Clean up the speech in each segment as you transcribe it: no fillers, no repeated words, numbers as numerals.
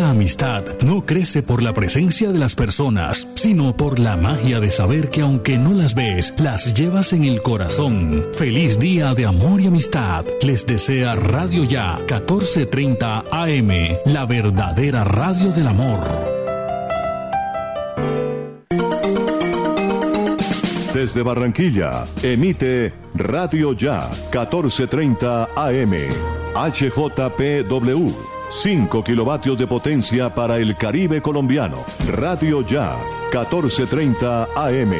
Una amistad no crece por la presencia de las personas, sino por la magia de saber que aunque no las ves, las llevas en el corazón. Feliz día de amor y amistad. Les desea Radio Ya, 14:30 AM, la verdadera radio del amor. Desde Barranquilla, emite Radio Ya, 14:30 AM, HJPW. 5 kilovatios de potencia para el Caribe colombiano. Radio Ya, 14:30 AM.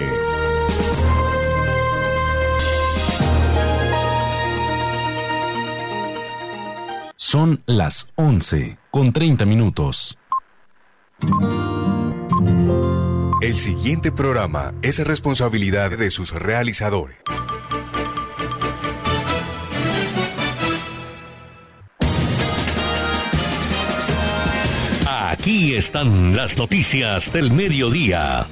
Son las 11:30. El siguiente programa es responsabilidad de sus realizadores. Aquí están las noticias del mediodía.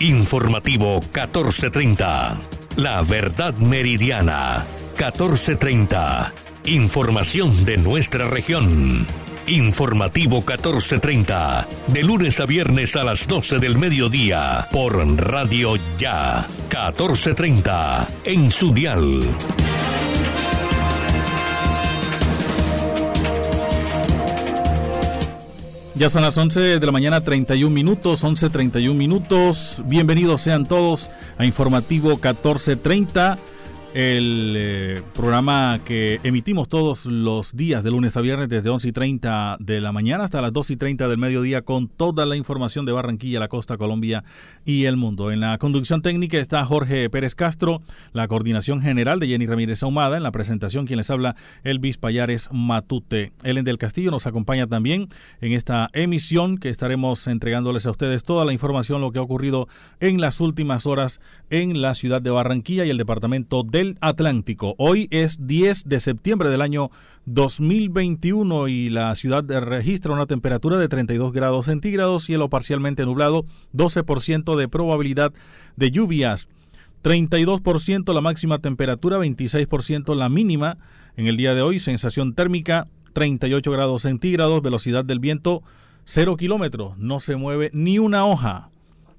Informativo 14:30. La verdad meridiana 14:30. Información de nuestra región. Informativo 14:30. De lunes a viernes a las 12 del mediodía. Por Radio Ya 14:30. En su dial. Ya son las 11:31, 11:31. Bienvenidos sean todos a Informativo 14:30, el programa que emitimos todos los días de lunes a viernes desde 11:30 de la mañana hasta las 2:30 del mediodía con toda la información de Barranquilla, la costa, Colombia y el mundo. En la conducción técnica está Jorge Pérez Castro, la coordinación general de Jenny Ramírez Ahumada, en la presentación quien les habla Elvis Payares Matute. Helen del Castillo nos acompaña también en esta emisión que estaremos entregándoles a ustedes toda la información, lo que ha ocurrido en las últimas horas en la ciudad de Barranquilla y el departamento del Atlántico. Hoy es 10 de septiembre del año 2021 y la ciudad registra una temperatura de 32 grados centígrados, cielo parcialmente nublado, 12% de probabilidad de lluvias, 32% la máxima temperatura, 26% la mínima. En el día de hoy, sensación térmica 38 grados centígrados, velocidad del viento 0 kilómetros, no se mueve ni una hoja,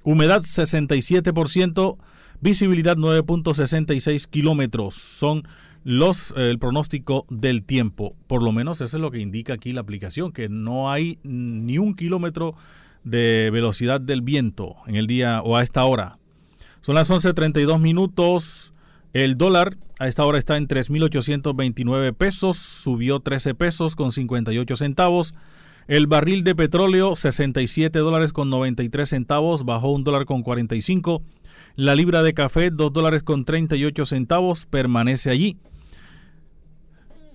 humedad 67%, visibilidad 9.66 kilómetros. Son el pronóstico del tiempo. Por lo menos eso es lo que indica aquí la aplicación, que no hay ni un kilómetro de velocidad del viento en el día o a esta hora. Son las 11:32. El dólar a esta hora está en 3.829 pesos. Subió 13 pesos con 58 centavos. El barril de petróleo, $67.93, bajó $1.45. La libra de café, $2.38, permanece allí.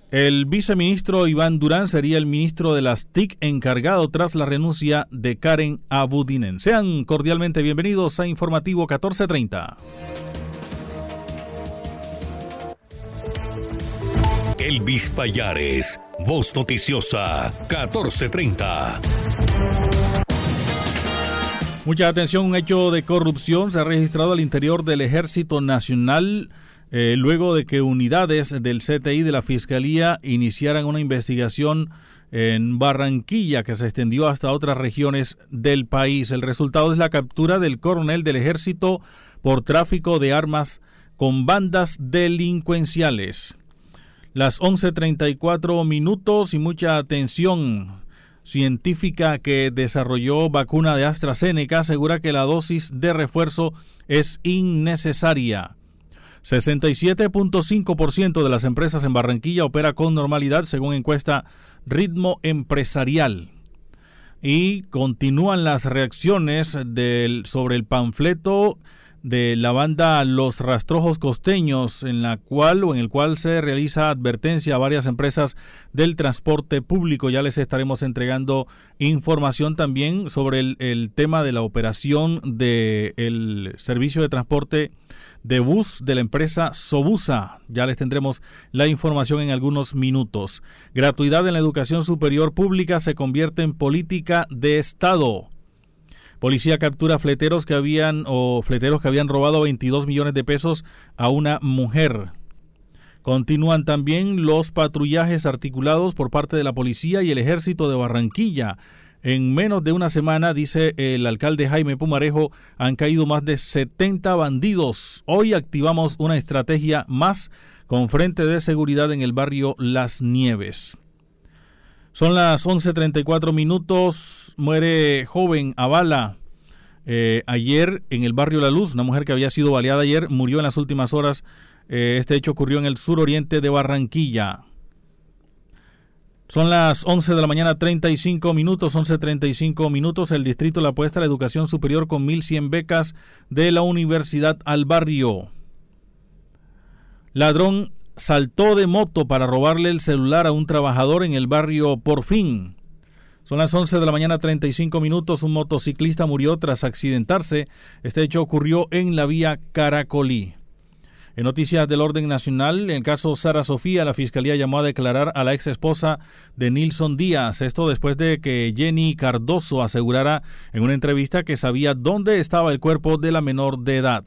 El viceministro Iván Durán sería el ministro de las TIC encargado tras la renuncia de Karen Abudinen. Sean cordialmente bienvenidos a Informativo 14:30. Elvis Payares, Voz Noticiosa, 14:30. Mucha atención, un hecho de corrupción se ha registrado al interior del Ejército Nacional luego de que unidades del CTI de la Fiscalía iniciaran una investigación en Barranquilla que se extendió hasta otras regiones del país. El resultado es la captura del coronel del Ejército por tráfico de armas con bandas delincuenciales. Las 11:34 y mucha atención. Científica que desarrolló vacuna de AstraZeneca asegura que la dosis de refuerzo es innecesaria. 67.5% de las empresas en Barranquilla opera con normalidad según encuesta Ritmo Empresarial. Y continúan las reacciones sobre el panfleto de la banda Los Rastrojos Costeños, en el cual se realiza advertencia a varias empresas del transporte público. Ya les estaremos entregando información también sobre el tema de la operación del servicio de transporte de bus de la empresa Sobusa. Ya les tendremos la información en algunos minutos. Gratuidad en la educación superior pública se convierte en política de Estado. Policía captura fleteros que habían robado 22 millones de pesos a una mujer. Continúan también los patrullajes articulados por parte de la policía y el ejército de Barranquilla En menos de una semana, dice el alcalde Jaime Pumarejo, han caído más de 70 bandidos. Hoy activamos una estrategia más con frente de seguridad en el barrio Las Nieves. Son las 11:34 minutos. Muere joven a bala ayer en el barrio La Luz. Una mujer que había sido baleada ayer murió en las últimas horas. Este hecho ocurrió en el suroriente de Barranquilla. Son las 11 de la mañana, 35 minutos, 11:35 minutos. El distrito le apuesta a la educación superior con 1.100 becas de la universidad al barrio. Ladrón saltó de moto para robarle el celular a un trabajador en el barrio Porfín. Son las 11 de la mañana, 35 minutos. Un motociclista murió tras accidentarse. Este hecho ocurrió en la vía Caracolí. En noticias del orden nacional, en el caso Sara Sofía, la Fiscalía llamó a declarar a la exesposa de Nilson Díaz. Esto después de que Jenny Cardoso asegurara en una entrevista que sabía dónde estaba el cuerpo de la menor de edad.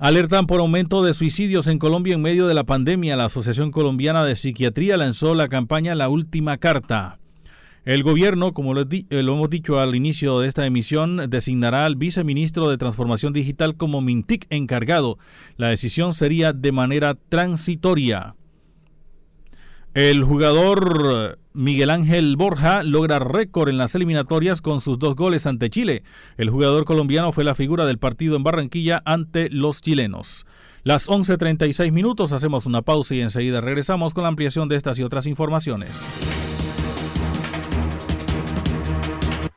Alertan por aumento de suicidios en Colombia en medio de la pandemia. La Asociación Colombiana de Psiquiatría lanzó la campaña La Última Carta. El gobierno, como lo hemos dicho al inicio de esta emisión, designará al viceministro de Transformación Digital como MINTIC encargado. La decisión sería de manera transitoria. El jugador Miguel Ángel Borja logra récord en las eliminatorias con sus 2 goles ante Chile. El jugador colombiano fue la figura del partido en Barranquilla ante los chilenos. Las 11:36 minutos, hacemos una pausa y enseguida regresamos con la ampliación de estas y otras informaciones.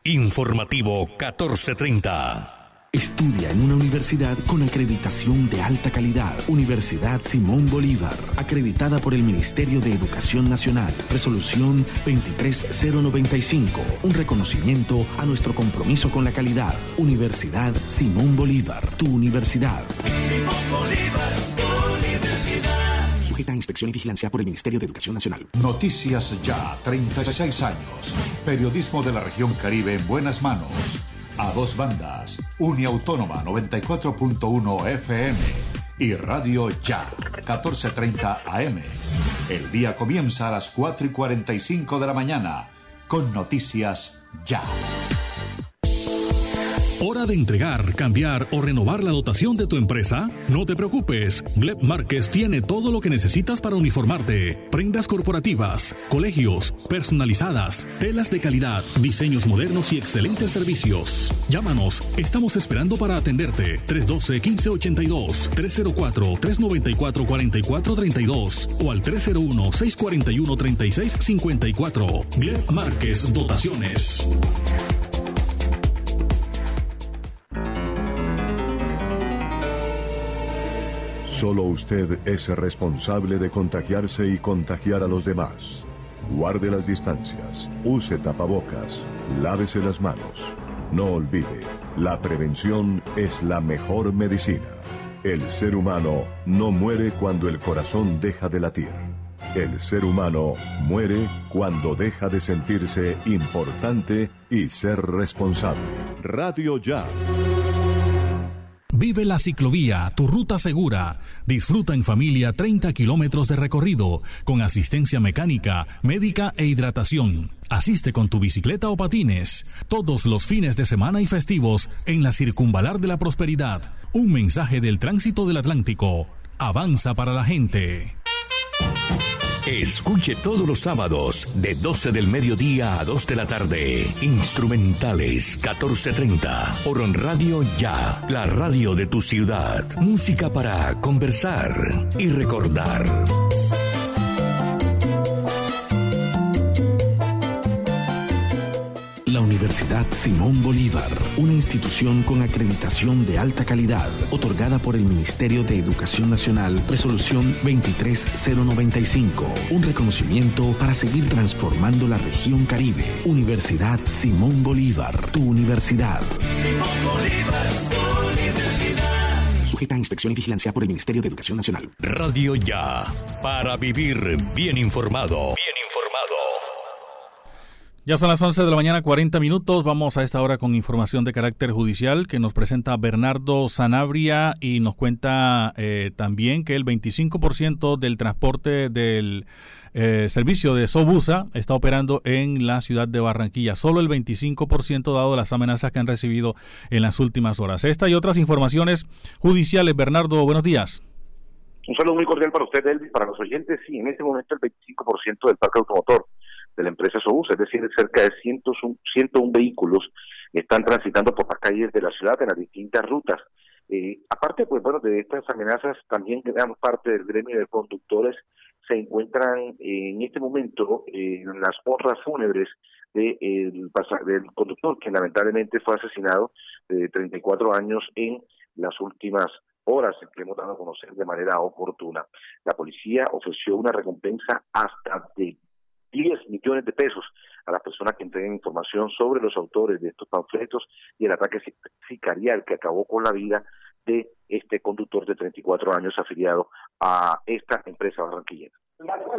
Informativo 1430. Estudia en una universidad con acreditación de alta calidad. Universidad Simón Bolívar, acreditada por el Ministerio de Educación Nacional. Resolución 23095, un reconocimiento a nuestro compromiso con la calidad. Universidad Simón Bolívar, tu universidad. Simón Bolívar, tu universidad. Sujeta a inspección y vigilancia por el Ministerio de Educación Nacional. Noticias Ya, 36 años. Periodismo de la región Caribe en buenas manos. A 2 bandas, Uniautónoma 94.1 FM y Radio Ya, 1430 AM. El día comienza a las 4:45 de la mañana con Noticias Ya. ¿Hora de entregar, cambiar o renovar la dotación de tu empresa? No te preocupes, Gleb Márquez tiene todo lo que necesitas para uniformarte. Prendas corporativas, colegios, personalizadas, telas de calidad, diseños modernos y excelentes servicios. Llámanos, estamos esperando para atenderte. 312-1582, 304-394-4432 o al 301-641-3654. Gleb Márquez Dotaciones. Solo usted es responsable de contagiarse y contagiar a los demás. Guarde las distancias, use tapabocas, lávese las manos. No olvide, la prevención es la mejor medicina. El ser humano no muere cuando el corazón deja de latir. El ser humano muere cuando deja de sentirse importante y ser responsable. Radio Ya. Vive la ciclovía, tu ruta segura. Disfruta en familia 30 kilómetros de recorrido, con asistencia mecánica, médica e hidratación. Asiste con tu bicicleta o patines. Todos los fines de semana y festivos en la Circunvalar de la Prosperidad. Un mensaje del Tránsito del Atlántico. Avanza para la gente. Escuche todos los sábados de 12 del mediodía a 2 de la tarde. Instrumentales 1430 por Radio Ya, la radio de tu ciudad. Música para conversar y recordar. La Universidad Simón Bolívar, una institución con acreditación de alta calidad, otorgada por el Ministerio de Educación Nacional, resolución 23095, un reconocimiento para seguir transformando la región Caribe. Universidad Simón Bolívar, tu universidad. Simón Bolívar, tu universidad. Sujeta a inspección y vigilancia por el Ministerio de Educación Nacional. Radio Ya, para vivir bien informado. Ya son las 11 de la mañana, 40 minutos. Vamos a esta hora con información de carácter judicial que nos presenta Bernardo Sanabria y nos cuenta también que el 25% del transporte del servicio de Sobusa está operando en la ciudad de Barranquilla. Solo el 25% dado las amenazas que han recibido en las últimas horas. Esta y otras informaciones judiciales. Bernardo, buenos días. Un saludo muy cordial para usted, Elvis, para los oyentes. Sí, en este momento el 25% del parque automotor de la empresa Sobusa, es decir, cerca de 101 vehículos están transitando por las calles de la ciudad en las distintas rutas. Aparte, pues bueno, de estas amenazas, también gran parte del gremio de conductores se encuentran en este momento en las honras fúnebres del conductor que lamentablemente fue asesinado de 34 años en las últimas horas que hemos dado a conocer de manera oportuna. La policía ofreció una recompensa hasta de 10 millones de pesos a las personas que entreguen información sobre los autores de estos panfletos y el ataque sicarial que acabó con la vida de este conductor de 34 años afiliado a esta empresa barranquillera. Gracias a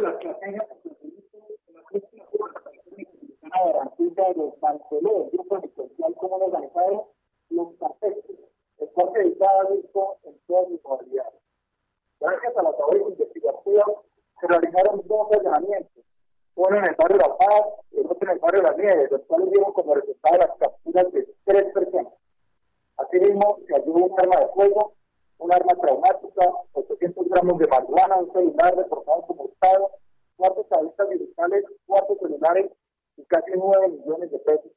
la labor de investigación se realizaron dos allanamientos, uno en el barrio La Paz y el otro en el barrio La Nieve, los cuales dieron como resultado las capturas de 3 personas. Asimismo, se halló un arma de fuego, un arma traumática, 800 gramos de marihuana, un celular reportado como hurtado, 4 cabezas digitales, 4 celulares y casi 9 millones de pesos.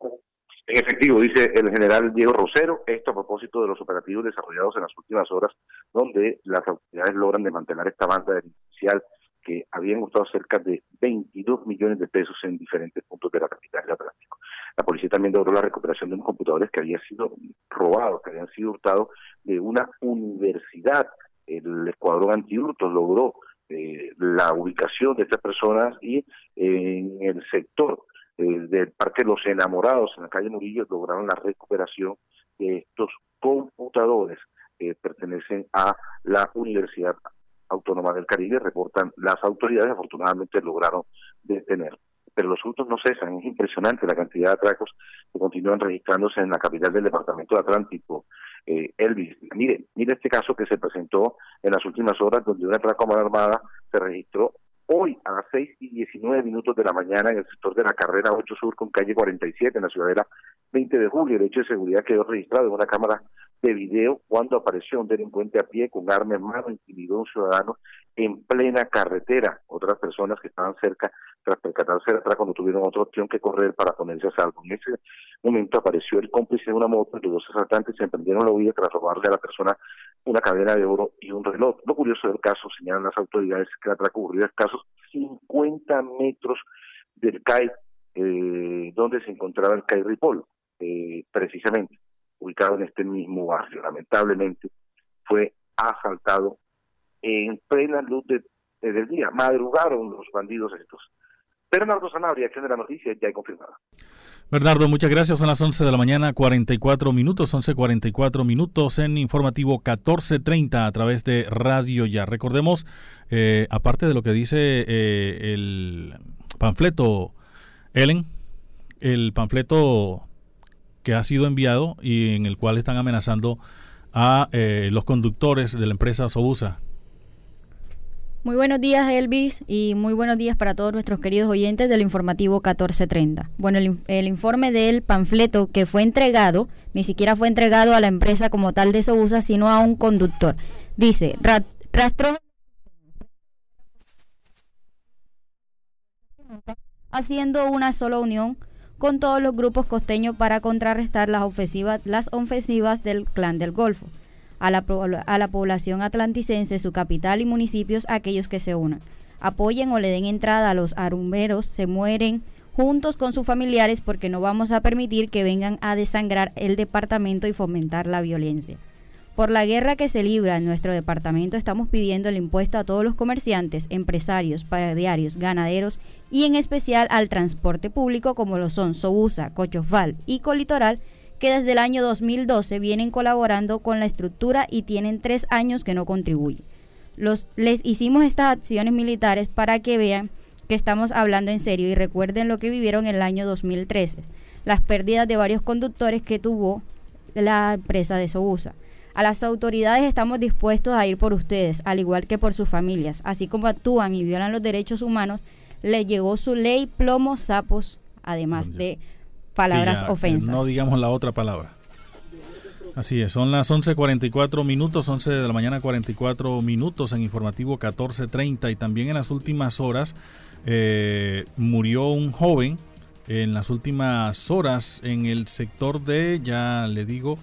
En efectivo, dice el general Diego Rosero, esto a propósito de los operativos desarrollados en las últimas horas, donde las autoridades logran desmantelar esta banda delincuencial que habían gastado cerca de 22 millones de pesos en diferentes puntos de la capital del Atlántico. La policía también logró la recuperación de unos computadores que habían sido robados, que habían sido hurtados de una universidad. El escuadrón antihurtos logró la ubicación de estas personas y en el sector del Parque Los Enamorados, en la calle Murillo, lograron la recuperación de estos computadores que pertenecen a la Universidad Autónoma del Caribe, reportan las autoridades, afortunadamente lograron detener. Pero los hurtos no cesan, es impresionante la cantidad de atracos que continúan registrándose en la capital del departamento de Atlántico. Elvis, mire este caso que se presentó en las últimas horas, donde un atraco a mano armada se registró hoy a las 6:19 de la mañana en el sector de la carrera 8 Sur con calle 47 en la ciudadela 20 de julio. El hecho de seguridad quedó registrado en una cámara de video cuando apareció un delincuente a pie con arma en mano, intimidó a un ciudadano en plena carretera. Otras personas que estaban cerca, tras percatarse del atraco, no tuvieron otra opción que correr para ponerse a salvo. En ese momento apareció el cómplice de una moto y los dos asaltantes se emprendieron la huida tras robarle a la persona una cadena de oro y un reloj. Lo curioso del caso, señalan las autoridades, que el atraco ocurrió a escasos 50 metros del CAI, donde se encontraba el CAI Ripoll, precisamente, ubicado en este mismo barrio. Lamentablemente fue asaltado en plena luz del día. Madrugaron los bandidos estos. Bernardo Sanabria, Acción de la Noticia, ya confirmada. Bernardo, muchas gracias. Son las 11 de la mañana, 44 minutos, 11:44 minutos en Informativo 1430 a través de Radio Ya. Recordemos, aparte de lo que dice el panfleto, Helen, el panfleto que ha sido enviado y en el cual están amenazando a los conductores de la empresa Sobusa. Muy buenos días, Elvis, y muy buenos días para todos nuestros queridos oyentes del Informativo 1430. Bueno, el informe del panfleto que fue entregado, ni siquiera fue entregado a la empresa como tal de Sobusa, sino a un conductor. Dice, rastro haciendo una sola unión con todos los grupos costeños para contrarrestar las ofensivas del Clan del Golfo. A la población atlanticense, su capital y municipios, aquellos que se unan, apoyen o le den entrada a los arumberos, se mueren juntos con sus familiares porque no vamos a permitir que vengan a desangrar el departamento y fomentar la violencia. Por la guerra que se libra en nuestro departamento estamos pidiendo el impuesto a todos los comerciantes, empresarios, prediarios, ganaderos y en especial al transporte público como lo son Sobusa, Cochosval y Colitoral, que desde el año 2012 vienen colaborando con la estructura y tienen 3 años que no contribuyen. Les hicimos estas acciones militares para que vean que estamos hablando en serio y recuerden lo que vivieron en el año 2013, las pérdidas de varios conductores que tuvo la empresa de Sobusa. A las autoridades estamos dispuestos a ir por ustedes, al igual que por sus familias. Así como actúan y violan los derechos humanos, les llegó su ley plomo sapos, además de palabras ofensas. No digamos la otra palabra. Así es, son las 11:44 minutos, 11 de la mañana 44 minutos en Informativo 14:30, y también en las últimas horas murió un joven en las últimas horas en el sector de, ya le digo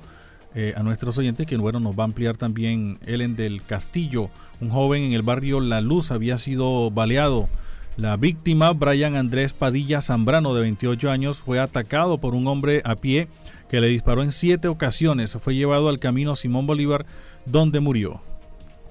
a nuestros oyentes que bueno, nos va a ampliar también Helen del Castillo. Un joven en el barrio La Luz había sido baleado. La víctima, Brian Andrés Padilla Zambrano, de 28 años, fue atacado por un hombre a pie que le disparó en 7 ocasiones. Fue llevado al camino Simón Bolívar, donde murió.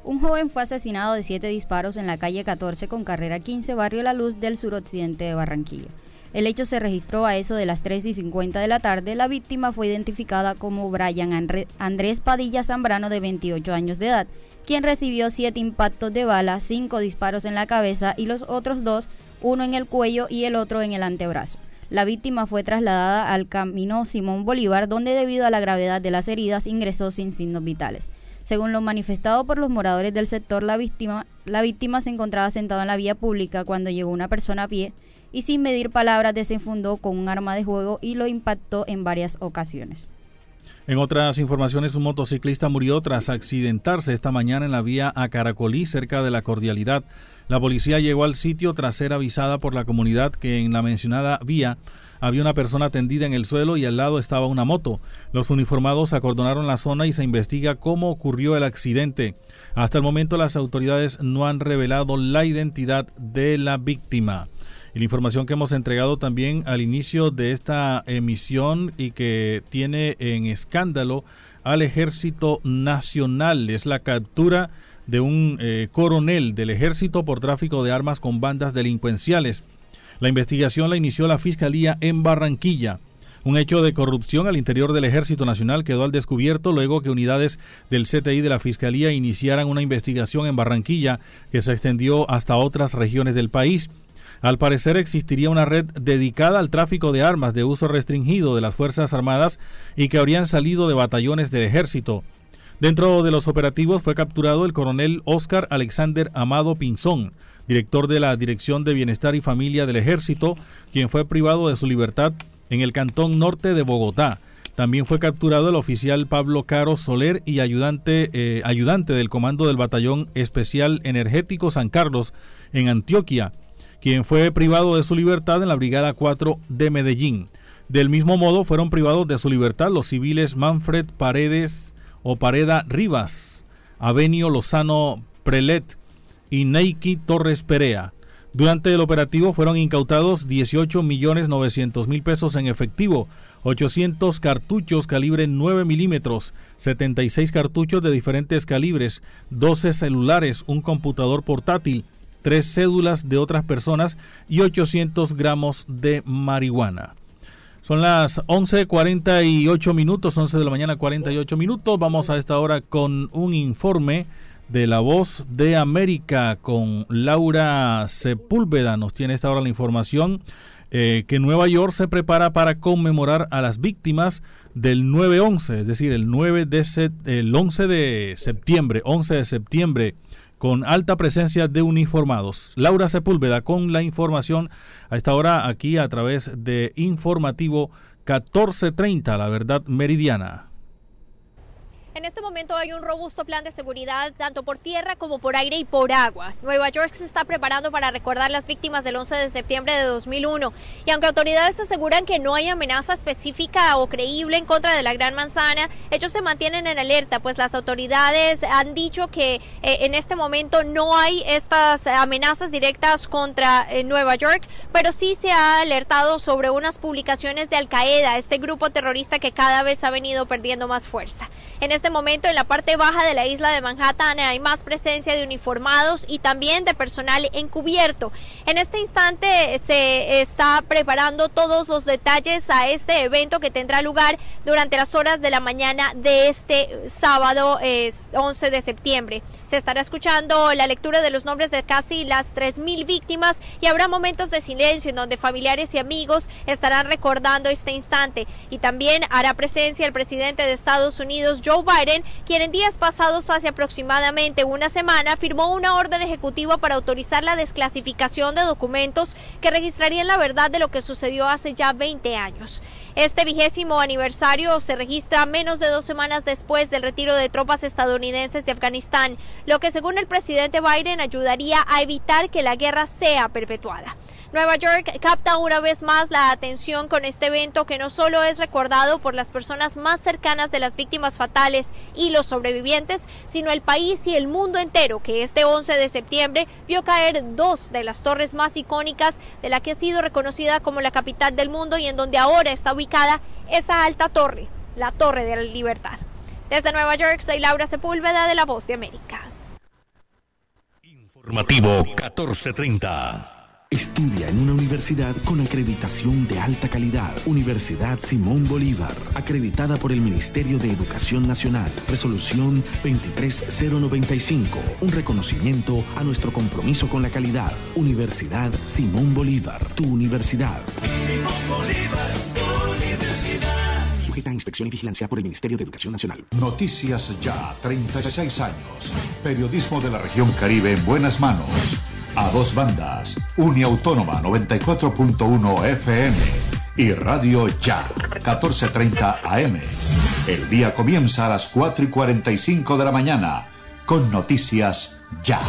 Un joven fue asesinado de 7 disparos en la calle 14 con carrera 15, barrio La Luz del suroccidente de Barranquilla. El hecho se registró a eso de las 3:50 de la tarde. La víctima fue identificada como Brian Andrés Padilla Zambrano, de 28 años de edad, quien recibió 7 impactos de bala, 5 disparos en la cabeza y los otros 2, uno en el cuello y el otro en el antebrazo. La víctima fue trasladada al camino Simón Bolívar, donde debido a la gravedad de las heridas ingresó sin signos vitales. Según lo manifestado por los moradores del sector, la víctima se encontraba sentada en la vía pública cuando llegó una persona a pie y sin medir palabras desenfundó con un arma de fuego y lo impactó en varias ocasiones. En otras informaciones, un motociclista murió tras accidentarse esta mañana en la vía a Caracolí, cerca de La Cordialidad. La policía llegó al sitio tras ser avisada por la comunidad que en la mencionada vía había una persona tendida en el suelo y al lado estaba una moto. Los uniformados acordonaron la zona y se investiga cómo ocurrió el accidente. Hasta el momento, las autoridades no han revelado la identidad de la víctima. Y la información que hemos entregado también al inicio de esta emisión y que tiene en escándalo al Ejército Nacional es la captura de un coronel del Ejército por tráfico de armas con bandas delincuenciales. La investigación la inició la Fiscalía en Barranquilla. Un hecho de corrupción al interior del Ejército Nacional quedó al descubierto luego que unidades del CTI de la Fiscalía iniciaran una investigación en Barranquilla que se extendió hasta otras regiones del país. Al parecer existiría una red dedicada al tráfico de armas de uso restringido de las Fuerzas Armadas y que habrían salido de batallones del Ejército. Dentro de los operativos fue capturado el coronel Óscar Alexander Amado Pinzón, director de la Dirección de Bienestar y Familia del Ejército, quien fue privado de su libertad en el Cantón Norte de Bogotá. También fue capturado el oficial Pablo Caro Soler y ayudante del comando del Batallón Especial Energético San Carlos en Antioquia, quien fue privado de su libertad en la Brigada 4 de Medellín. Del mismo modo, fueron privados de su libertad los civiles Manfred Paredes o Pareda Rivas, Avenio Lozano Prelet y Neiki Torres Perea. Durante el operativo fueron incautados 18.900.000 pesos en efectivo, 800 cartuchos calibre 9 milímetros, 76 cartuchos de diferentes calibres, 12 celulares, un computador portátil, 3 cédulas de otras personas y 800 gramos de marihuana. Son las 11:48 minutos, 11 de la mañana 48 minutos. Vamos a esta hora con un informe de la Voz de América con Laura Sepúlveda. Nos tiene a esta hora la información que Nueva York se prepara para conmemorar a las víctimas del 9/11, es decir, el 11 de septiembre. Con alta presencia de uniformados. Laura Sepúlveda con la información a esta hora aquí a través de Informativo 14:30, La Verdad Meridiana. En este momento hay un robusto plan de seguridad tanto por tierra como por aire y por agua. Nueva York se está preparando para recordar las víctimas del 11 de septiembre de 2001. Y aunque autoridades aseguran que no hay amenaza específica o creíble en contra de la Gran Manzana, ellos se mantienen en alerta, pues las autoridades han dicho que en este momento no hay estas amenazas directas contra Nueva York, pero sí se ha alertado sobre unas publicaciones de Al Qaeda, este grupo terrorista que cada vez ha venido perdiendo más fuerza. En este este momento en la parte baja de la isla de Manhattan hay más presencia de uniformados y también de personal encubierto. En este instante se está preparando todos los detalles a este evento que tendrá lugar durante las horas de la mañana de este sábado 11 de septiembre. Se estará escuchando la lectura de los nombres de casi las 3.000 víctimas y habrá momentos de silencio en donde familiares y amigos estarán recordando este instante. Y también hará presencia el presidente de Estados Unidos, Joe Biden, quien en días pasados, hace aproximadamente una semana, firmó una orden ejecutiva para autorizar la desclasificación de documentos que registrarían la verdad de lo que sucedió hace ya 20 años. Este 20º aniversario se registra menos de 2 semanas después del retiro de tropas estadounidenses de Afganistán, lo que según el presidente Biden ayudaría a evitar que la guerra sea perpetuada. Nueva York capta una vez más la atención con este evento que no solo es recordado por las personas más cercanas de las víctimas fatales y los sobrevivientes, sino el país y el mundo entero que este 11 de septiembre vio caer 2 de las torres más icónicas de la que ha sido reconocida como la capital del mundo y en donde ahora está ubicada esa alta torre, la Torre de la Libertad. Desde Nueva York, soy Laura Sepúlveda de La Voz de América. Informativo 1430. Estudia en una universidad con acreditación de alta calidad. Universidad Simón Bolívar, acreditada por el Ministerio de Educación Nacional. Resolución 23095, un reconocimiento a nuestro compromiso con la calidad. Universidad Simón Bolívar, tu universidad. Simón Bolívar, tu universidad. Sujeta a inspección y vigilancia por el Ministerio de Educación Nacional. Noticias Ya, 36 años. Periodismo de la región Caribe en buenas manos. A 2 bandas, Uniautónoma 94.1 FM y Radio Ya, 1430 AM. El día comienza a las 4:45 de la mañana con Noticias Ya.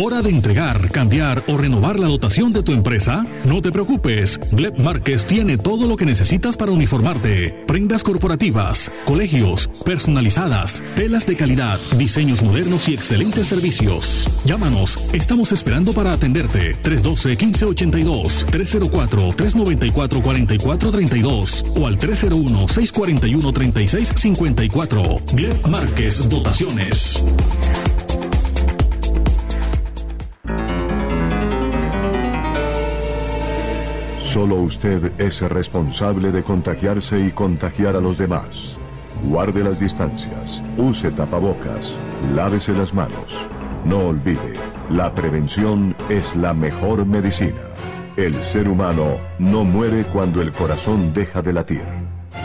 ¿Hora de entregar, cambiar o renovar la dotación de tu empresa? No te preocupes, Gleb Márquez tiene todo lo que necesitas para uniformarte. Prendas corporativas, colegios, personalizadas, telas de calidad, diseños modernos y excelentes servicios. Llámanos, estamos esperando para atenderte. 312-1582, 304-394-4432 o al 301-641-3654. Gleb Márquez Dotaciones. Solo usted es responsable de contagiarse y contagiar a los demás. Guarde las distancias, use tapabocas, lávese las manos. No olvide, la prevención es la mejor medicina. El ser humano no muere cuando el corazón deja de latir.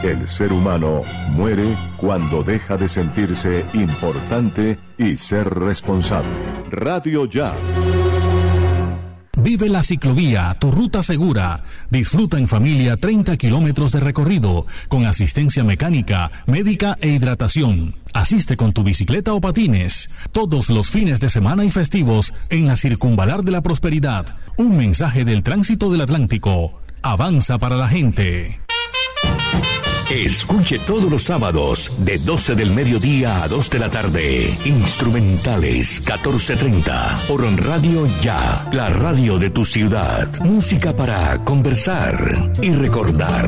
El ser humano muere cuando deja de sentirse importante y ser responsable. Radio Ya. Vive la ciclovía, tu ruta segura. Disfruta en familia 30 kilómetros de recorrido, con asistencia mecánica, médica e hidratación. Asiste con tu bicicleta o patines. Todos los fines de semana y festivos en la Circunvalar de la Prosperidad. Un mensaje del Tránsito del Atlántico. Avanza para la gente. Escuche todos los sábados de 12 del mediodía a 2 de la tarde. Instrumentales 1430 por Radio Ya, la radio de tu ciudad. Música para conversar y recordar.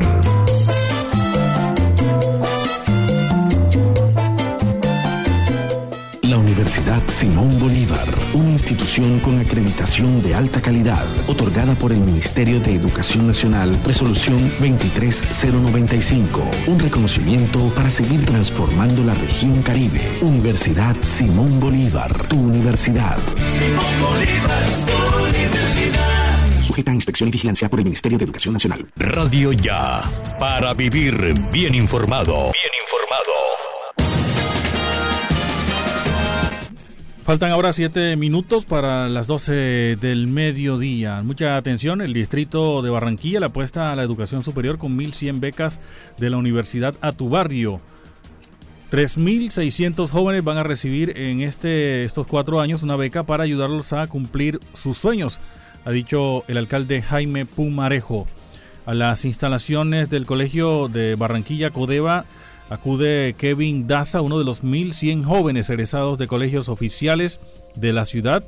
La Universidad Simón Bolívar, una institución con acreditación de alta calidad, otorgada por el Ministerio de Educación Nacional, resolución 23095, un reconocimiento para seguir transformando la región Caribe. Universidad Simón Bolívar, tu universidad. Simón Bolívar, tu universidad. Sujeta a inspección y vigilancia por el Ministerio de Educación Nacional. Radio Ya, para vivir bien informado. Faltan ahora 7 minutos para las 12 del mediodía. Mucha atención, el distrito de Barranquilla le apuesta a la educación superior con 1.100 becas de la Universidad A Tu Barrio. 3.600 jóvenes van a recibir en estos 4 años una beca para ayudarlos a cumplir sus sueños, ha dicho el alcalde Jaime Pumarejo. A las instalaciones del Colegio de Barranquilla Codeva acude Kevin Daza, uno de los 1.100 jóvenes egresados de colegios oficiales de la ciudad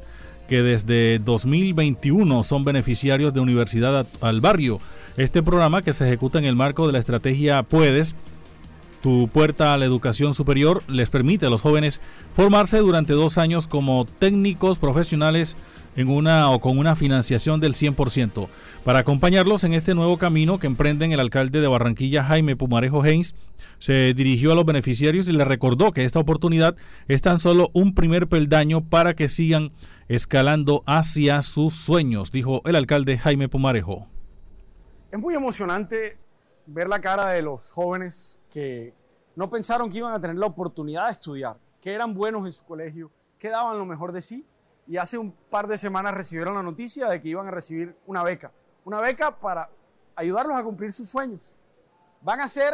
que desde 2021 son beneficiarios de Universidad al Barrio. Este programa, que se ejecuta en el marco de la estrategia Puedes, Tu puerta a la educación superior les permite a los jóvenes formarse durante 2 años como técnicos profesionales en una o con una financiación del 100%. Para acompañarlos en este nuevo camino que emprenden, el alcalde de Barranquilla, Jaime Pumarejo Haynes, se dirigió a los beneficiarios y les recordó que esta oportunidad es tan solo un primer peldaño para que sigan escalando hacia sus sueños, dijo el alcalde Jaime Pumarejo. Es muy emocionante ver la cara de los jóvenes que no pensaron que iban a tener la oportunidad de estudiar, que eran buenos en su colegio, que daban lo mejor de sí, y hace un par de semanas recibieron la noticia de que iban a recibir una beca para ayudarlos a cumplir sus sueños. Van a ser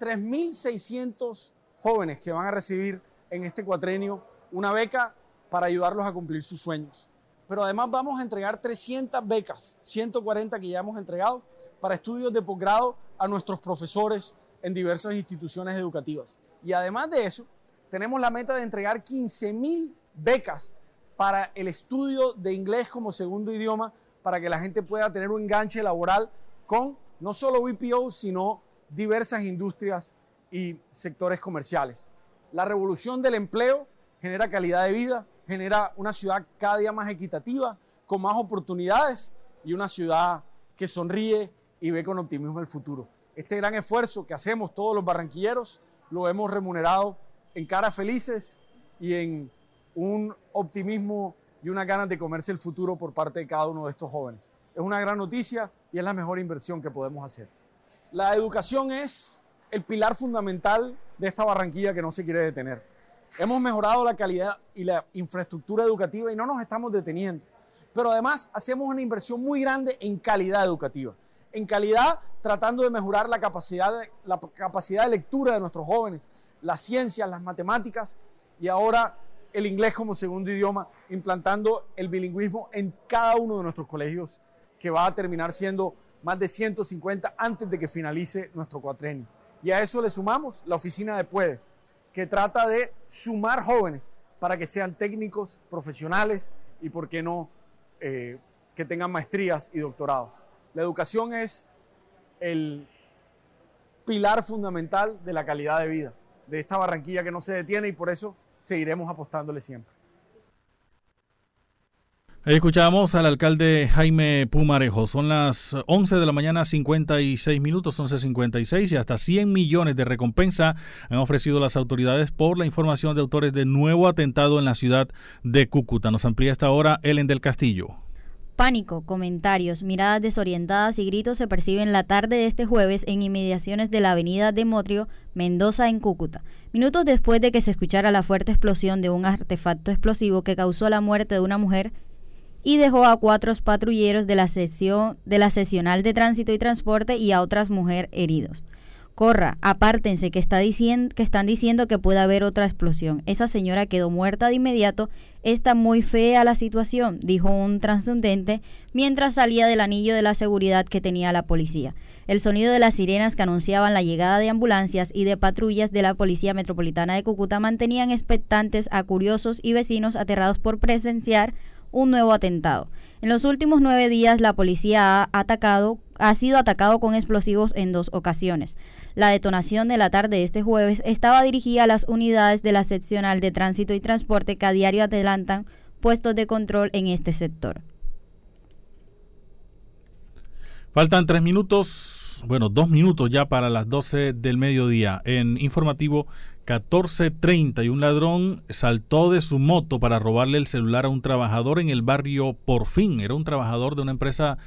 3.600 jóvenes que van a recibir en este cuatrenio una beca para ayudarlos a cumplir sus sueños. Pero además vamos a entregar 300 becas, 140 que ya hemos entregado, para estudios de posgrado a nuestros profesores en diversas instituciones educativas. Y además de eso, tenemos la meta de entregar 15.000 becas para el estudio de inglés como segundo idioma, para que la gente pueda tener un enganche laboral con no solo BPO, sino diversas industrias y sectores comerciales. La revolución del empleo genera calidad de vida, genera una ciudad cada día más equitativa, con más oportunidades y una ciudad que sonríe y ve con optimismo el futuro. Este gran esfuerzo que hacemos todos los barranquilleros lo hemos remunerado en caras felices y en un optimismo y unas ganas de comerse el futuro por parte de cada uno de estos jóvenes. Es una gran noticia y es la mejor inversión que podemos hacer. La educación es el pilar fundamental de esta Barranquilla que no se quiere detener. Hemos mejorado la calidad y la infraestructura educativa y no nos estamos deteniendo. Pero además hacemos una inversión muy grande en calidad educativa. En calidad, tratando de mejorar la capacidad de lectura de nuestros jóvenes, las ciencias, las matemáticas y ahora el inglés como segundo idioma, implantando el bilingüismo en cada uno de nuestros colegios, que va a terminar siendo más de 150 antes de que finalice nuestro cuatrenio. Y a eso le sumamos la oficina de Puedes, que trata de sumar jóvenes para que sean técnicos, profesionales y, por qué no, que tengan maestrías y doctorados. La educación es el pilar fundamental de la calidad de vida de esta Barranquilla que no se detiene y por eso seguiremos apostándole siempre. Ahí escuchamos al alcalde Jaime Pumarejo. Son las 11 de la mañana, 56 minutos, 11:56, y hasta 100 millones de recompensa han ofrecido las autoridades por la información de autores de nuevo atentado en la ciudad de Cúcuta. Nos amplía hasta ahora Helen del Castillo. Pánico, comentarios, miradas desorientadas y gritos se perciben la tarde de este jueves en inmediaciones de la avenida Demetrio Mendoza en Cúcuta, minutos después de que se escuchara la fuerte explosión de un artefacto explosivo que causó la muerte de una mujer y dejó a 4 patrulleros de la seccional de tránsito y transporte y a otras mujeres heridos. Corra, apártense, que están diciendo que puede haber otra explosión. Esa señora quedó muerta de inmediato. Está muy fea la situación, dijo un transeúnte mientras salía del anillo de la seguridad que tenía la policía. El sonido de las sirenas que anunciaban la llegada de ambulancias y de patrullas de la Policía Metropolitana de Cúcuta mantenían expectantes a curiosos y vecinos aterrados por presenciar un nuevo atentado. En los últimos 9 días, la policía ha sido atacado con explosivos en 2 ocasiones. La detonación de la tarde de este jueves estaba dirigida a las unidades de la seccional de tránsito y transporte que a diario adelantan puestos de control en este sector. Faltan 2 minutos ya para las 12 del mediodía. En informativo 14:30, y un ladrón saltó de su moto para robarle el celular a un trabajador en el barrio Porfín. Era un trabajador de una empresa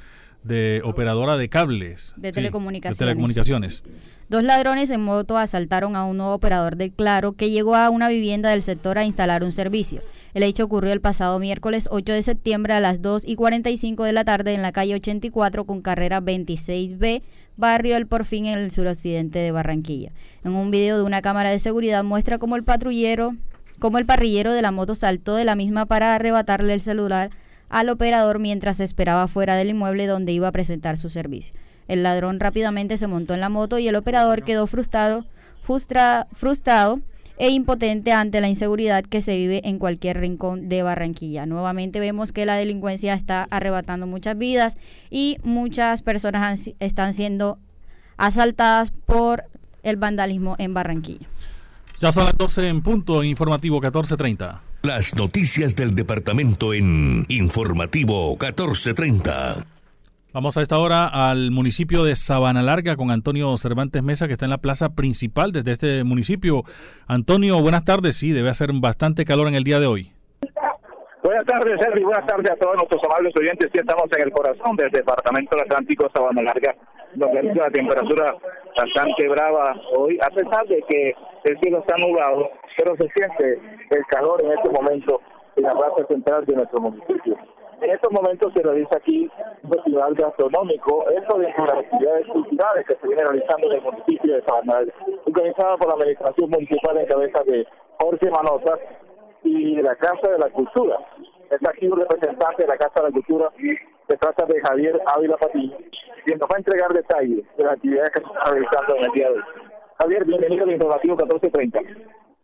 de operadora de cables. De telecomunicaciones. 2 ladrones en moto asaltaron a un nuevo operador de Claro que llegó a una vivienda del sector a instalar un servicio. El hecho ocurrió el pasado miércoles 8 de septiembre a las 2:45 de la tarde en la calle 84 con carrera 26B, barrio El Porfín, en el suroccidente de Barranquilla. En un video de una cámara de seguridad muestra cómo el parrillero de la moto saltó de la misma para arrebatarle el celular al operador mientras esperaba fuera del inmueble donde iba a presentar su servicio. El ladrón rápidamente se montó en la moto y el operador quedó frustrado e impotente ante la inseguridad que se vive en cualquier rincón de Barranquilla. Nuevamente vemos que la delincuencia está arrebatando muchas vidas y muchas personas están siendo asaltadas por el vandalismo en Barranquilla. Ya son las 12 en punto, informativo 14:30. Las noticias del departamento en informativo 14:30. Vamos a esta hora al municipio de Sabana Larga con Antonio Cervantes Mesa, que está en la plaza principal desde este municipio. Antonio, buenas tardes. Sí, debe hacer bastante calor en el día de hoy. Buenas tardes, Servi. Buenas tardes a todos nuestros amables oyentes. Sí, estamos en el corazón del departamento del Atlántico, Sabana Larga, donde la temperatura bastante brava hoy, a pesar de que el cielo está nublado, pero se siente el calor en este momento en la plaza central de nuestro municipio. En estos momentos se realiza aquí un festival gastronómico, esto dentro de las actividades culturales que se viene realizando en el municipio de Sabana Larga, organizada por la administración municipal en cabeza de Jorge Manotas y de la Casa de la Cultura. Está aquí un representante de la Casa de la Cultura, se trata de Javier Ávila Patiño, quien nos va a entregar detalles de las actividades que se están realizando en el día de hoy. Javier, bienvenido al informativo 1430.